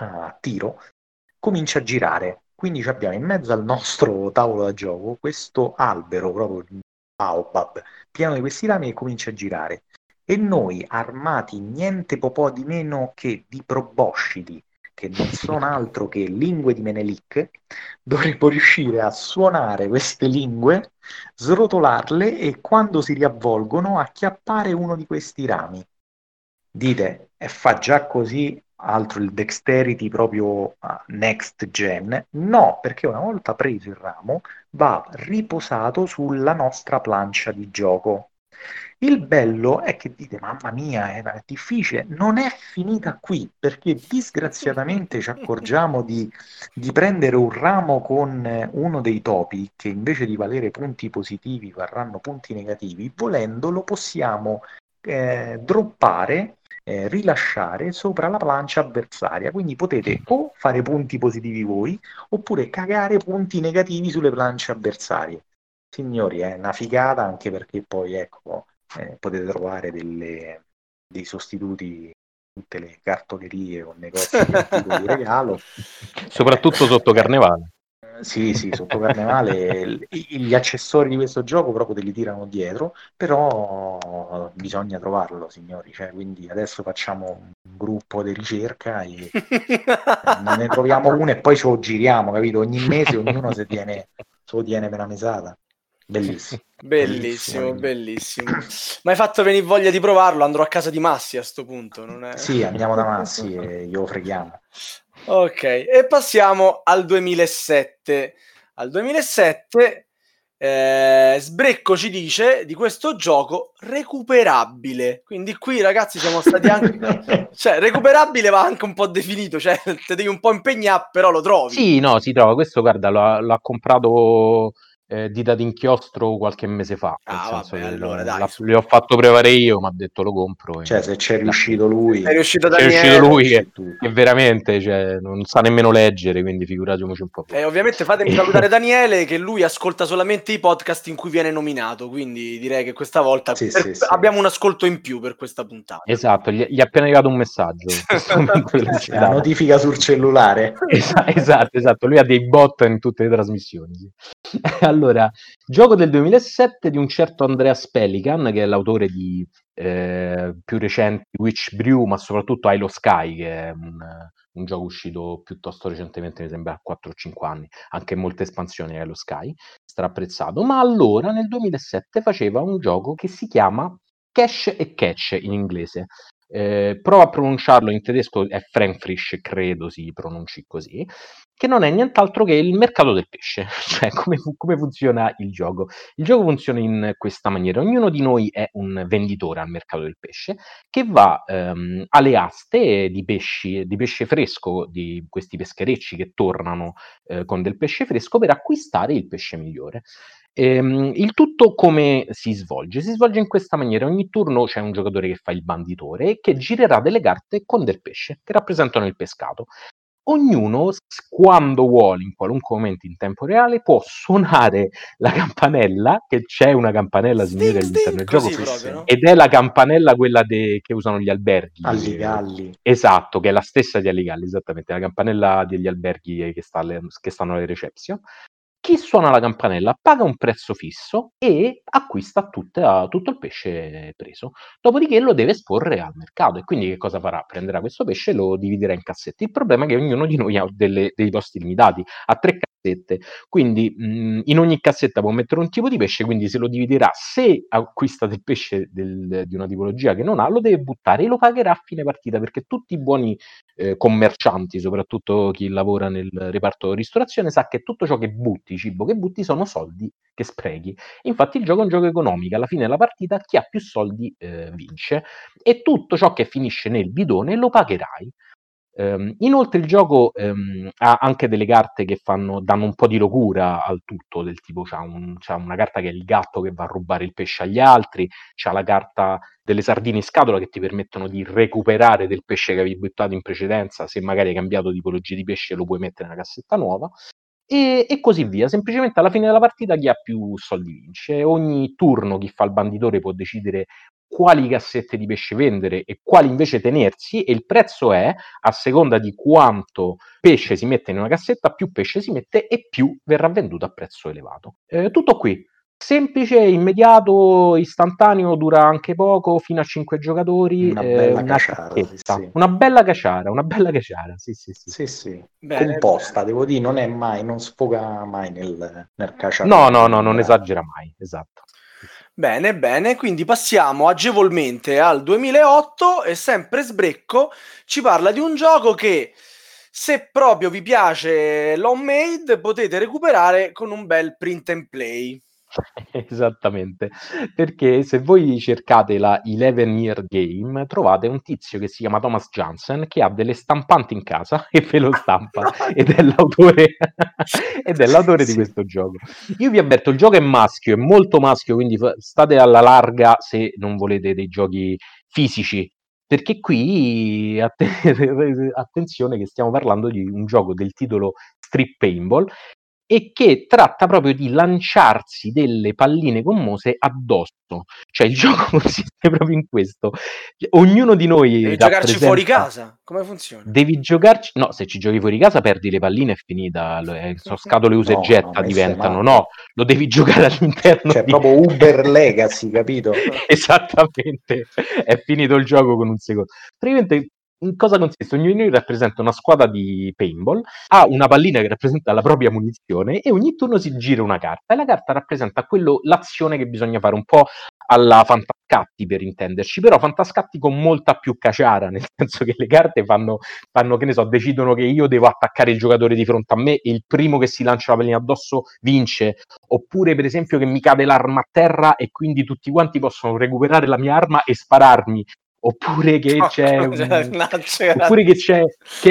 a tiro, comincia a girare. Quindi abbiamo in mezzo al nostro tavolo da gioco questo albero, proprio baobab, pieno di questi rami, che comincia a girare. E noi, armati niente po' di meno che di proboscidi, che non sono altro che lingue di Menelik, dovremmo riuscire a suonare queste lingue, srotolarle e quando si riavvolgono acchiappare uno di questi rami. Dite, e fa già così altro il dexterity proprio next gen? No, perché una volta preso il ramo va riposato sulla nostra plancia di gioco. Il bello è che dite, mamma mia, è difficile, non è finita qui, perché disgraziatamente ci accorgiamo di prendere un ramo con uno dei topi, che invece di valere punti positivi varranno punti negativi. Volendo lo possiamo droppare, rilasciare sopra la plancia avversaria, quindi potete o fare punti positivi voi, oppure cagare punti negativi sulle planche avversarie. Signori, è una figata, anche perché poi ecco, potete trovare dei sostituti, tutte le cartolerie o negozi di regalo, soprattutto sotto Carnevale. Sì, sotto Carnevale gli accessori di questo gioco proprio te li tirano dietro, però bisogna trovarlo, signori, cioè, quindi adesso facciamo un gruppo di ricerca e ne troviamo uno e poi ce lo giriamo, capito? Ogni mese ognuno se lo tiene per una mesata. Bellissimo. Ma hai fatto venire voglia di provarlo, andrò a casa di Massi a sto punto, non è? Sì, andiamo da Massi e glielo freghiamo. Ok, e passiamo al 2007. Al 2007 Sbrecco ci dice di questo gioco recuperabile. Quindi qui ragazzi siamo stati anche... cioè recuperabile va anche un po' definito, cioè te devi un po' impegnare, però lo trovi. Sì, no, si trova. Questo, guarda, l'ha comprato... dita d'inchiostro qualche mese fa, le ho fatto provare io, mi ha detto lo compro, cioè se c'è riuscito lui, è riuscito lui che veramente, cioè, non sa nemmeno leggere, quindi figuratiamoci un po'. Ovviamente fatemi salutare Daniele, che lui ascolta solamente i podcast in cui viene nominato, quindi direi che questa volta abbiamo un ascolto in più per questa puntata. Esatto, gli è appena arrivato un messaggio la notifica sul cellulare. Esatto, lui ha dei bot in tutte le trasmissioni. Allora, gioco del 2007 di un certo Andrea Spellican, che è l'autore di più recenti Witch Brew, ma soprattutto Halo Sky, che è un gioco uscito piuttosto recentemente, mi sembra 4 o 5 anni, anche molte espansioni. Halo Sky, straapprezzato. Ma allora nel 2007 faceva un gioco che si chiama Cash e Catch in inglese. Prova a pronunciarlo in tedesco, è Frankfrisch, credo si pronunci così, che non è nient'altro che il mercato del pesce. Cioè, come funziona il gioco? Il gioco funziona in questa maniera: ognuno di noi è un venditore al mercato del pesce che va alle aste di pesce fresco, di questi pescherecci che tornano con del pesce fresco per acquistare il pesce migliore. Il tutto come si svolge? Si svolge in questa maniera: ogni turno c'è un giocatore che fa il banditore, che girerà delle carte con del pesce che rappresentano il pescato. Ognuno, quando vuole, in qualunque momento in tempo reale, può suonare la campanella, che c'è una campanella, signore, all'interno del gioco, proprio, no? Ed è la campanella quella che usano gli alberghi. Halli Galli. Esatto, che è la stessa di Halli Galli, esattamente, la campanella degli alberghi che stanno alle reception. Chi suona la campanella paga un prezzo fisso e acquista tutto il pesce preso. Dopodiché lo deve esporre al mercato, e quindi che cosa farà? Prenderà questo pesce e lo dividerà in cassetti. Il problema è che ognuno di noi ha dei posti limitati, ha 3 cassette, quindi in ogni cassetta può mettere un tipo di pesce, quindi se lo dividerà, se acquista del pesce di una tipologia che non ha, lo deve buttare e lo pagherà a fine partita, perché tutti i buoni commercianti, soprattutto chi lavora nel reparto ristorazione, sa che tutto ciò che butti, cibo che butti, sono soldi che sprechi. Infatti il gioco è un gioco economico: alla fine della partita chi ha più soldi vince, e tutto ciò che finisce nel bidone lo pagherai. Inoltre il gioco ha anche delle carte che danno un po' di locura al tutto, del tipo c'ha una carta che è il gatto che va a rubare il pesce agli altri, c'ha la carta delle sardine in scatola che ti permettono di recuperare del pesce che avevi buttato in precedenza, se magari hai cambiato tipologia di pesce lo puoi mettere nella cassetta nuova. E così via. Semplicemente alla fine della partita chi ha più soldi vince. Ogni turno chi fa il banditore può decidere quali cassette di pesce vendere e quali invece tenersi, e il prezzo è a seconda di quanto pesce si mette in una cassetta, più pesce si mette e più verrà venduto a prezzo elevato. Tutto qui, semplice, immediato, istantaneo, dura anche poco, fino a 5 giocatori, una bella caciara, sì. Beh, composta, devo dire, non sfoga mai nel caciara. No, non esagera mai, esatto. Bene, quindi passiamo agevolmente al 2008 e sempre Sbrecco ci parla di un gioco che, se proprio vi piace l'homemade, potete recuperare con un bel print and play. Esattamente, perché se voi cercate la 11-year game trovate un tizio che si chiama Thomas Jansen che ha delle stampanti in casa e ve lo stampa ed è l'autore di questo gioco. Io vi avverto, il gioco è molto maschio, quindi state alla larga se non volete dei giochi fisici, perché qui attenzione che stiamo parlando di un gioco del titolo Strip Paintball e che tratta proprio di lanciarsi delle palline gommose addosso, cioè il gioco consiste proprio in questo. Ognuno di noi devi giocarci fuori casa. Come funziona? Devi giocarci, no, se ci giochi fuori casa perdi le palline, è finita, sono scatole usa e getta, diventano, no, lo devi giocare all'interno, cioè proprio Uber Legacy, capito? Esattamente, è finito il gioco con un secondo. Praticamente in cosa consiste? Ognuno di noi rappresenta una squadra di paintball, ha una pallina che rappresenta la propria munizione e ogni turno si gira una carta e la carta rappresenta l'azione che bisogna fare, un po' alla Fantascatti per intenderci, però Fantascatti con molta più caciara, nel senso che le carte fanno che ne so, decidono che io devo attaccare il giocatore di fronte a me e il primo che si lancia la pallina addosso vince, oppure per esempio che mi cade l'arma a terra e quindi tutti quanti possono recuperare la mia arma e spararmi, oppure che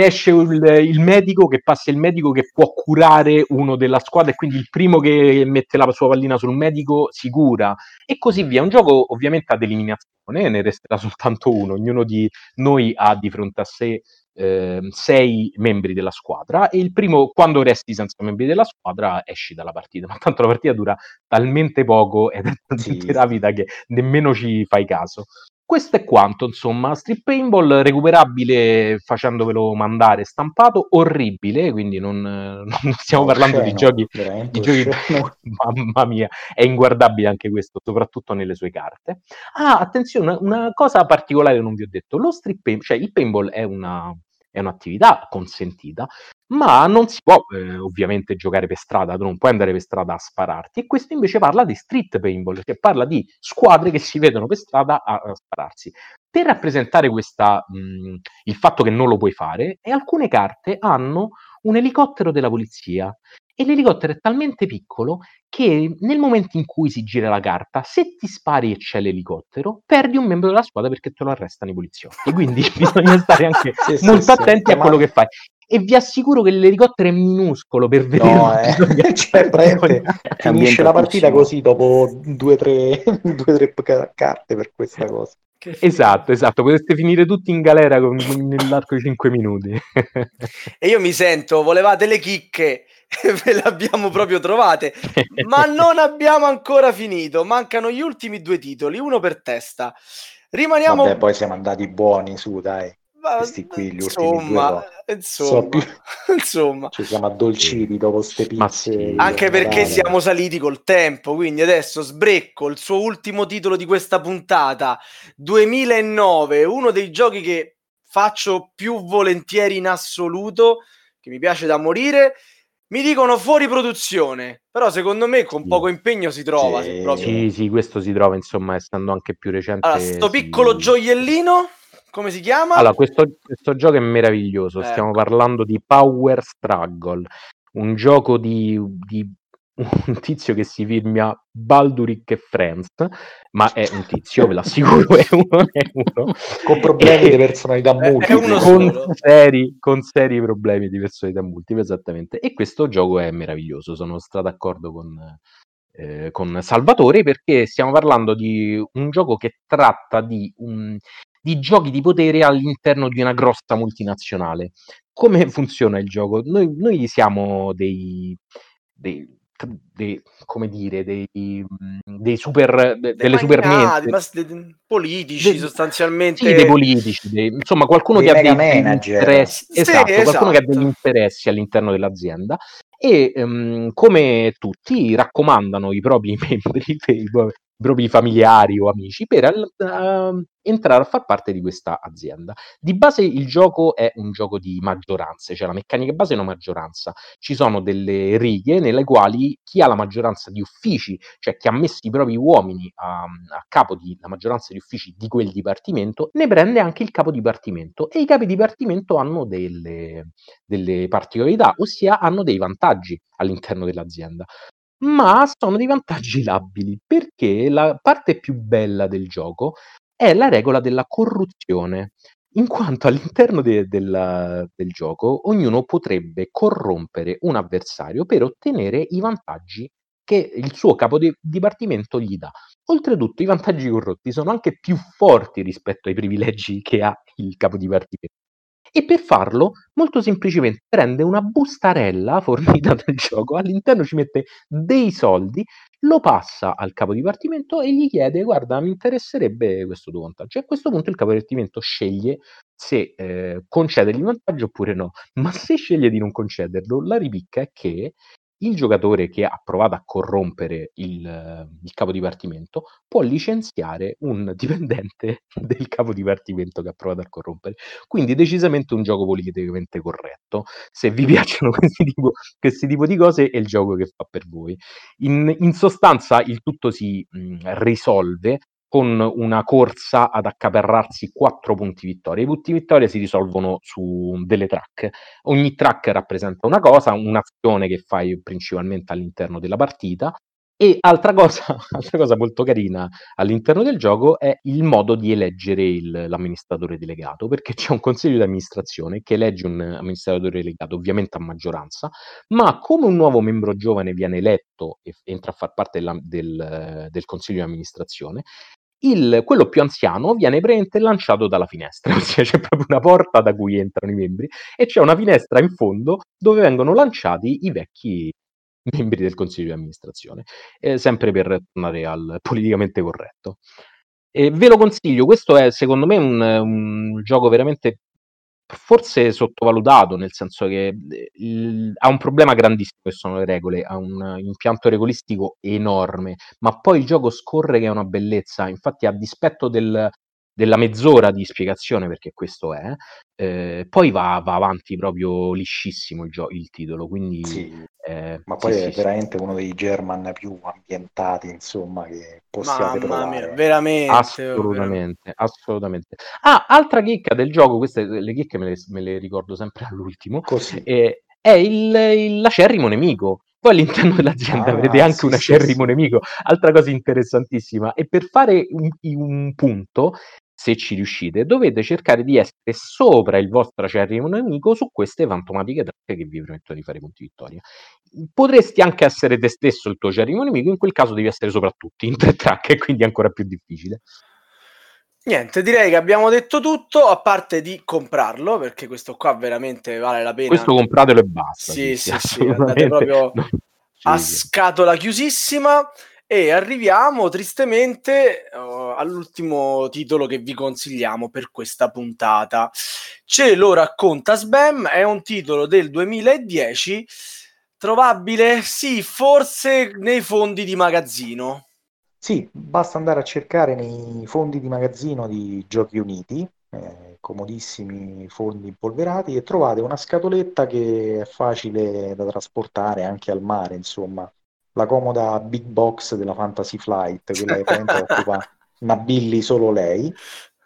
esce il medico, che passa il medico che può curare uno della squadra e quindi il primo che mette la sua pallina sul medico si cura, e così via. Un gioco ovviamente ad eliminazione, ne resterà soltanto uno, ognuno di noi ha di fronte a sé 6 membri della squadra e il primo, quando resti senza membri della squadra, esci dalla partita, ma tanto la partita dura talmente poco ed è talmente rapida che nemmeno ci fai caso. Questo è quanto, insomma, Strip Paintball, recuperabile facendovelo mandare stampato, orribile, quindi non stiamo parlando di giochi mamma mia, è inguardabile anche questo, soprattutto nelle sue carte. Ah, attenzione, una cosa particolare non vi ho detto, lo strip paintball, cioè il paintball è un'attività consentita, ma non si può ovviamente giocare per strada, tu non puoi andare per strada a spararti, e questo invece parla di street paintball, cioè parla di squadre che si vedono per strada a spararsi. Per rappresentare il fatto che non lo puoi fare, e alcune carte hanno un elicottero della polizia, e l'elicottero è talmente piccolo che nel momento in cui si gira la carta, se ti spari e c'è l'elicottero, perdi un membro della squadra perché te lo arrestano i poliziotti, quindi bisogna stare anche molto attenti a quello che fai. E vi assicuro che l'elicottero è minuscolo per vedere, finisce la partita così dopo due tre carte per questa cosa. Esatto, potete finire tutti in galera nell'arco di 5 minuti. E io mi sento, volevate le chicche, ve le abbiamo proprio trovate, ma non abbiamo ancora finito, mancano gli ultimi 2 titoli, uno per testa. Rimaniamo... Vabbè, poi siamo andati buoni, su, dai. Questi qui, gli ultimi due, ci siamo addolciti dopo ste pizze, anche perché siamo saliti col tempo, quindi adesso Sbrecco, il suo ultimo titolo di questa puntata, 2009, uno dei giochi che faccio più volentieri in assoluto, che mi piace da morire. Mi dicono fuori produzione, però secondo me con poco impegno si trova. Sì, questo si trova, insomma, essendo anche più recente. Allora, sto piccolo gioiellino, come si chiama? Allora, questo gioco è meraviglioso, ecco. Stiamo parlando di Power Struggle, un gioco di un tizio che si firma Balduric e Friends, ma è un tizio, ve l'assicuro, è uno. Con problemi di personalità multiple. Con seri problemi di personalità multiple, esattamente. E questo gioco è meraviglioso, sono stato d'accordo con Salvatore, perché stiamo parlando di un gioco che tratta di giochi di potere all'interno di una grossa multinazionale. Come funziona il gioco? Noi siamo dei dei politici sostanzialmente. Sì, dei politici, insomma qualcuno che ha degli interessi, qualcuno che ha degli interessi all'interno dell'azienda e come tutti raccomandano i propri membri, i propri familiari o amici per entrare a far parte di questa azienda. Di base il gioco è un gioco di maggioranze, cioè la meccanica base è una maggioranza. Ci sono delle righe nelle quali chi ha la maggioranza di uffici, cioè chi ha messo i propri uomini a capo di la maggioranza di uffici di quel dipartimento, ne prende anche il capo dipartimento, e i capi dipartimento hanno delle particolarità, ossia hanno dei vantaggi all'interno dell'azienda. Ma sono dei vantaggi labili, perché la parte più bella del gioco è la regola della corruzione, in quanto all'interno del gioco ognuno potrebbe corrompere un avversario per ottenere i vantaggi che il suo capo dipartimento gli dà. Oltretutto i vantaggi corrotti sono anche più forti rispetto ai privilegi che ha il capo dipartimento. E per farlo, molto semplicemente, prende una bustarella fornita dal gioco, all'interno ci mette dei soldi, lo passa al capo dipartimento e gli chiede: guarda, mi interesserebbe questo tuo vantaggio. E a questo punto il capo dipartimento sceglie se concedergli il vantaggio oppure no. Ma se sceglie di non concederlo, la ripicca è che il giocatore che ha provato a corrompere il capo dipartimento può licenziare un dipendente del capo dipartimento che ha provato a corrompere. Quindi decisamente un gioco politicamente corretto. Se vi piacciono questi tipo di cose, è il gioco che fa per voi. In sostanza il tutto si risolve con una corsa ad accaparrarsi 4 punti vittoria. I punti vittoria si risolvono su delle track. Ogni track rappresenta una cosa, un'azione che fai principalmente all'interno della partita. E altra cosa molto carina all'interno del gioco è il modo di eleggere l'amministratore delegato, perché c'è un consiglio di amministrazione che elegge un amministratore delegato ovviamente a maggioranza, ma come un nuovo membro giovane viene eletto e entra a far parte del consiglio di amministrazione, quello più anziano viene praticamente lanciato dalla finestra, ossia c'è proprio una porta da cui entrano i membri e c'è una finestra in fondo dove vengono lanciati i vecchi membri del consiglio di amministrazione, sempre per tornare al politicamente corretto. Ve lo consiglio, questo è secondo me un gioco veramente forse sottovalutato, nel senso che ha un problema grandissimo che sono le regole, ha un impianto regolistico enorme, ma poi il gioco scorre che è una bellezza. Infatti a dispetto della mezz'ora di spiegazione, perché questo è, poi va avanti proprio liscissimo il titolo, quindi sì. Ma poi sì, è veramente uno dei German più ambientati, insomma, che possiate provare. Veramente, assolutamente. Altra chicca del gioco, queste le chicche me le ricordo sempre all'ultimo, così. È l'acerrimo nemico. Poi all'interno dell'azienda avrete anche un acerrimo nemico, altra cosa interessantissima. E per fare un punto, se ci riuscite, dovete cercare di essere sopra il vostro acerrimo nemico su queste fantomatiche tratte che vi permettono di fare punti vittoria. Potresti anche essere te stesso il tuo acerrimo nemico, in quel caso devi essere sopra tutti in 3 track, e quindi è ancora più difficile. Niente, direi che abbiamo detto tutto, a parte di comprarlo, perché questo qua veramente vale la pena. Questo compratelo e basta. Sì, andate proprio a scatola chiusissima. E arriviamo tristemente all'ultimo titolo che vi consigliamo per questa puntata. Ce lo racconta Sbem, è un titolo del 2010, trovabile, sì, forse nei fondi di magazzino. Sì, basta andare a cercare nei fondi di magazzino di Giochi Uniti, comodissimi fondi impolverati, e trovate una scatoletta che è facile da trasportare anche al mare, insomma, la comoda big box della Fantasy Flight, quella che praticamente occupa una Billy solo lei.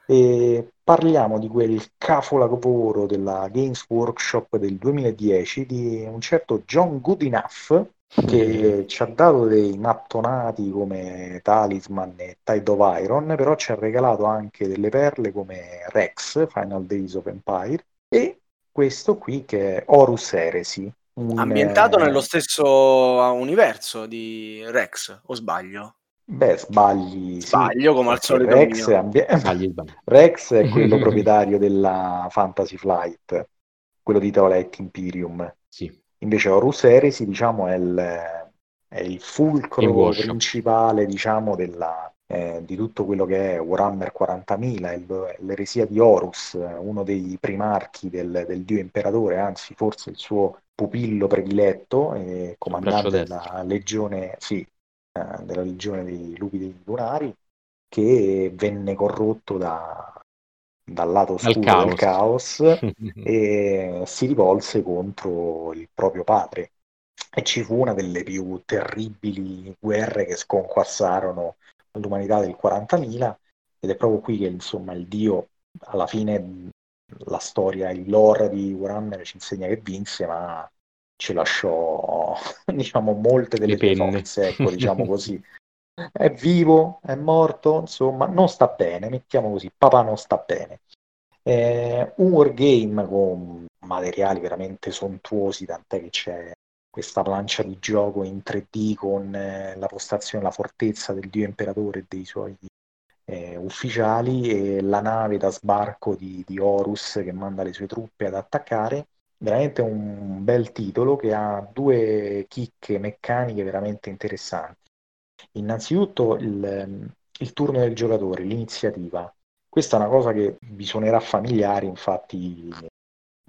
E parliamo di quel capolavoro della Games Workshop del 2010 di un certo John Goodenough, che ci ha dato dei mattonati come Talisman e Tide of Iron, però ci ha regalato anche delle perle come Rex, Final Days of Empire, e questo qui che è Horus Heresy, ambientato nello stesso universo di Rex, o sbaglio? Beh, sbaglio sì, come al solito. Rex è quello proprietario della Fantasy Flight, quello di Taolette Imperium. Sì. Invece Horus Heresy, diciamo, è è il fulcro principale, diciamo, della, di tutto quello che è Warhammer 40.000, l'eresia di Horus, uno dei primarchi del dio imperatore, anzi forse il suo pupillo prediletto, comandante della legione, della legione dei lupi dei lunari, che venne corrotto dal lato oscuro del caos e si rivolse contro il proprio padre, e ci fu una delle più terribili guerre che sconquassarono l'umanità del 40.000, ed è proprio qui che, insomma, il dio, alla fine la storia, il lore di Warhammer ci insegna che vinse, ma ci lasciò, diciamo, molte delle sue forze, ecco, diciamo così. È vivo, è morto, insomma, non sta bene, mettiamo così, papà non sta bene. Un wargame con materiali veramente sontuosi, tant'è che c'è questa plancia di gioco in 3D con la postazione, la fortezza del dio imperatore e dei suoi ufficiali, e la nave da sbarco di Horus che manda le sue truppe ad attaccare. Veramente un bel titolo che ha due chicche meccaniche veramente interessanti. Innanzitutto il turno del giocatore, l'iniziativa. Questa è una cosa che vi suonerà familiare, infatti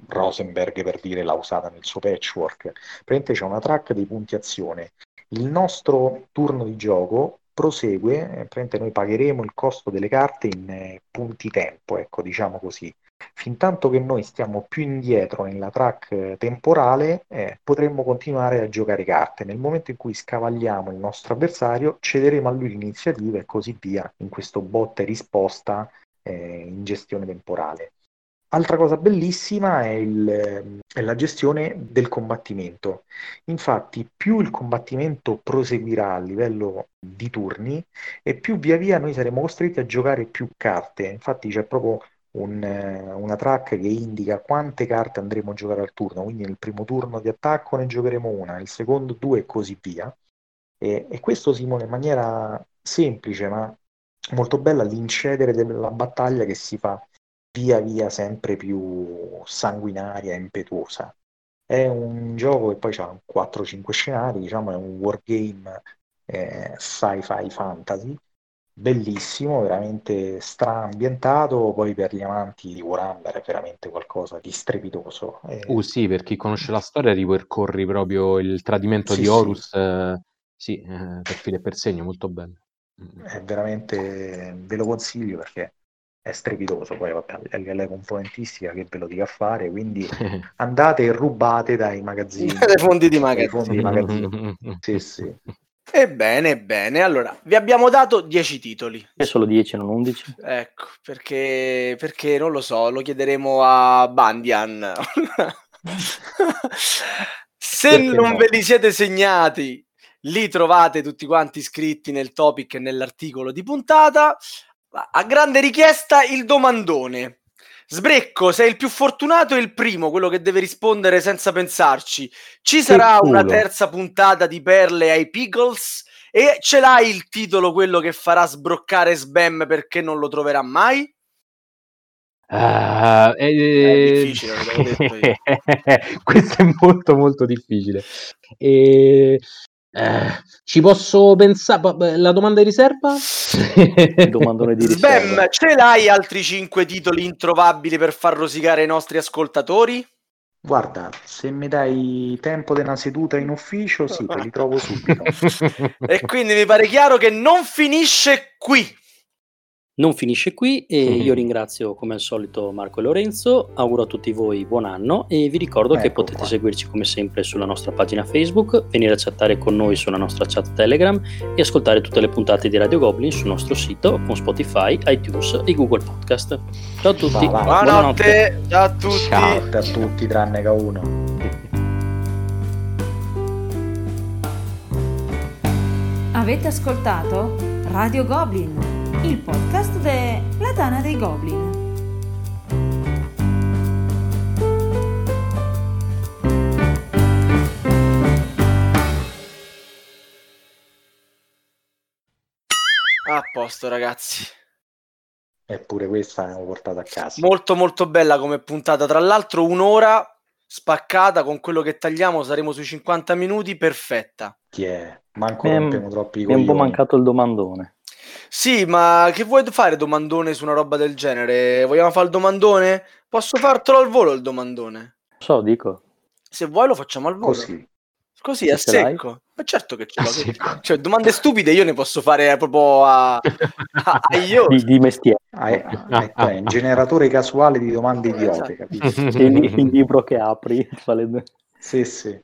Rosenberg, per dire, l'ha usata nel suo patchwork. Praticamente c'è una track dei punti azione. Il nostro turno di gioco prosegue, praticamente noi pagheremo il costo delle carte in punti tempo, ecco, diciamo così. Fintanto che noi stiamo più indietro nella track temporale, potremmo continuare a giocare carte. Nel momento in cui scavagliamo il nostro avversario, cederemo a lui l'iniziativa e così via, in questo botta e risposta in gestione temporale. Altra cosa bellissima è la gestione del combattimento. Infatti, più il combattimento proseguirà a livello di turni, e più via via noi saremo costretti a giocare più carte. Infatti c'è proprio una track che indica quante carte andremo a giocare al turno, quindi nel primo turno di attacco ne giocheremo una, nel secondo due e così via, e questo simula in maniera semplice ma molto bella l'incedere della battaglia che si fa via via sempre più sanguinaria e impetuosa. È un gioco che poi ha 4-5 scenari, diciamo, è un wargame sci-fi fantasy bellissimo, veramente straambientato. Poi per gli amanti di Warhammer è veramente qualcosa di strepitoso. Sì, per chi conosce la storia ripercorri proprio il tradimento di Horus, per filo e per segno, molto bello. È veramente, ve lo consiglio perché è strepitoso. Poi la componentistica, che ve lo dica a fare, quindi andate e rubate dai magazzini, dai fondi di magazzino. Sì. Ebbene, allora, vi abbiamo dato 10 titoli. È solo 10, non 11? Ecco, perché non lo so, lo chiederemo a Bandian. Se perché non ve li siete segnati, li trovate tutti quanti scritti nel topic e nell'articolo di puntata. A grande richiesta, il domandone. Sbrecco, sei il più fortunato e il primo, quello che deve rispondere senza pensarci. Ci sarà una terza puntata di Perle ai Pickles? E ce l'hai il titolo, quello che farà sbroccare Sbem perché non lo troverà mai? È difficile, l'avevo detto io. Questo è molto molto difficile. Ci posso pensare? La domanda di riserva? Domandone di riserva. Sbem, ce l'hai altri 5 titoli introvabili per far rosicare i nostri ascoltatori? Guarda, se mi dai tempo di una seduta in ufficio, sì, te li trovo subito. E quindi mi pare chiaro che non finisce qui e io ringrazio come al solito Marco e Lorenzo, auguro a tutti voi buon anno e vi ricordo che potete seguirci come sempre sulla nostra pagina Facebook, venire a chattare con noi sulla nostra chat Telegram e ascoltare tutte le puntate di Radio Goblin sul nostro sito con Spotify, iTunes e Google Podcast. Ciao a tutti, buonanotte. Ciao a tutti tranne che uno. Avete ascoltato Radio Goblin, il podcast della Tana dei Goblin. A posto, ragazzi. Eppure questa l'abbiamo portata a casa. Molto molto bella come puntata, tra l'altro un'ora spaccata, con quello che tagliamo saremo sui 50 minuti, perfetta. Chi è? Manco rompiamo troppi coglioni. Mi è un po' mancato il domandone. Sì, ma che vuoi fare domandone su una roba del genere? Vogliamo fare il domandone? Posso fartelo al volo il domandone? So, dico. Se vuoi lo facciamo al volo. Così se a secco. L'hai? Ma certo che ce l'ho. Cioè, domande stupide io ne posso fare proprio a io. Di mestiere. È un generatore casuale di domande idiote, capito? Il libro che apri. Sì, sì.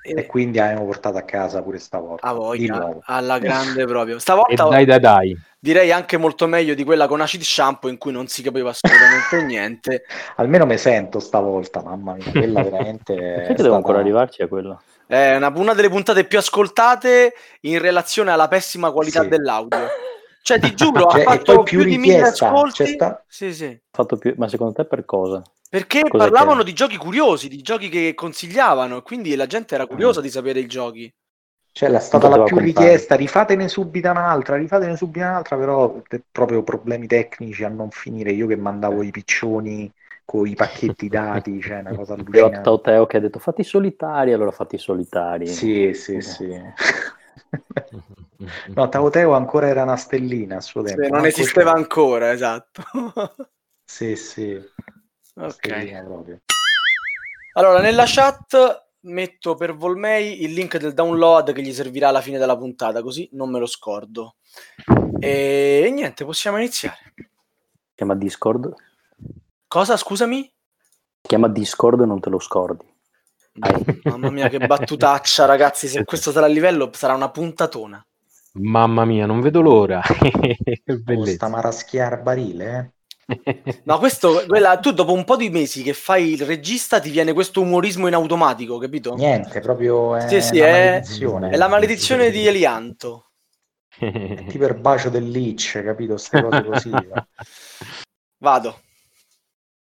E quindi abbiamo portato a casa pure stavolta. A voglia, alla grande proprio. Stavolta dai. Direi anche molto meglio di quella con Acid Shampoo, in cui non si capiva assolutamente niente. Almeno mi sento stavolta, mamma mia, quella veramente. Perché devo ancora arrivarci a quella? È una delle puntate più ascoltate in relazione alla pessima qualità dell'audio. Cioè, ti giuro, ha fatto più di 1000 ascolti. Sì. Fatto più, ma secondo te per cosa? Perché cos'è parlavano di giochi curiosi, di giochi che consigliavano, quindi la gente era curiosa di sapere i giochi. Cioè, è stata la più richiesta, rifatene subito un'altra, però proprio problemi tecnici a non finire, io che mandavo i piccioni con i pacchetti dati, cioè una cosa allucinante. Ho Teo che ha detto fatti solitari. Sì. No, Teo ancora era una stellina a suo tempo. Non esisteva ancora, esatto. Sì. Ok. Allora, nella chat metto per Volmei il link del download che gli servirà alla fine della puntata, così non me lo scordo. E niente, possiamo iniziare. Chiama Discord. Cosa, scusami? Chiama Discord e non te lo scordi. Mamma mia, che battutaccia, ragazzi. Se questo sarà il livello, sarà una puntatona. Mamma mia, non vedo l'ora. Sta maraschiar barile, No, tu dopo un po' di mesi che fai il regista ti viene questo umorismo in automatico, capito? Niente, proprio è la maledizione di Elianto. È tipo il bacio del Lich, capito? Ste cose così. Vado.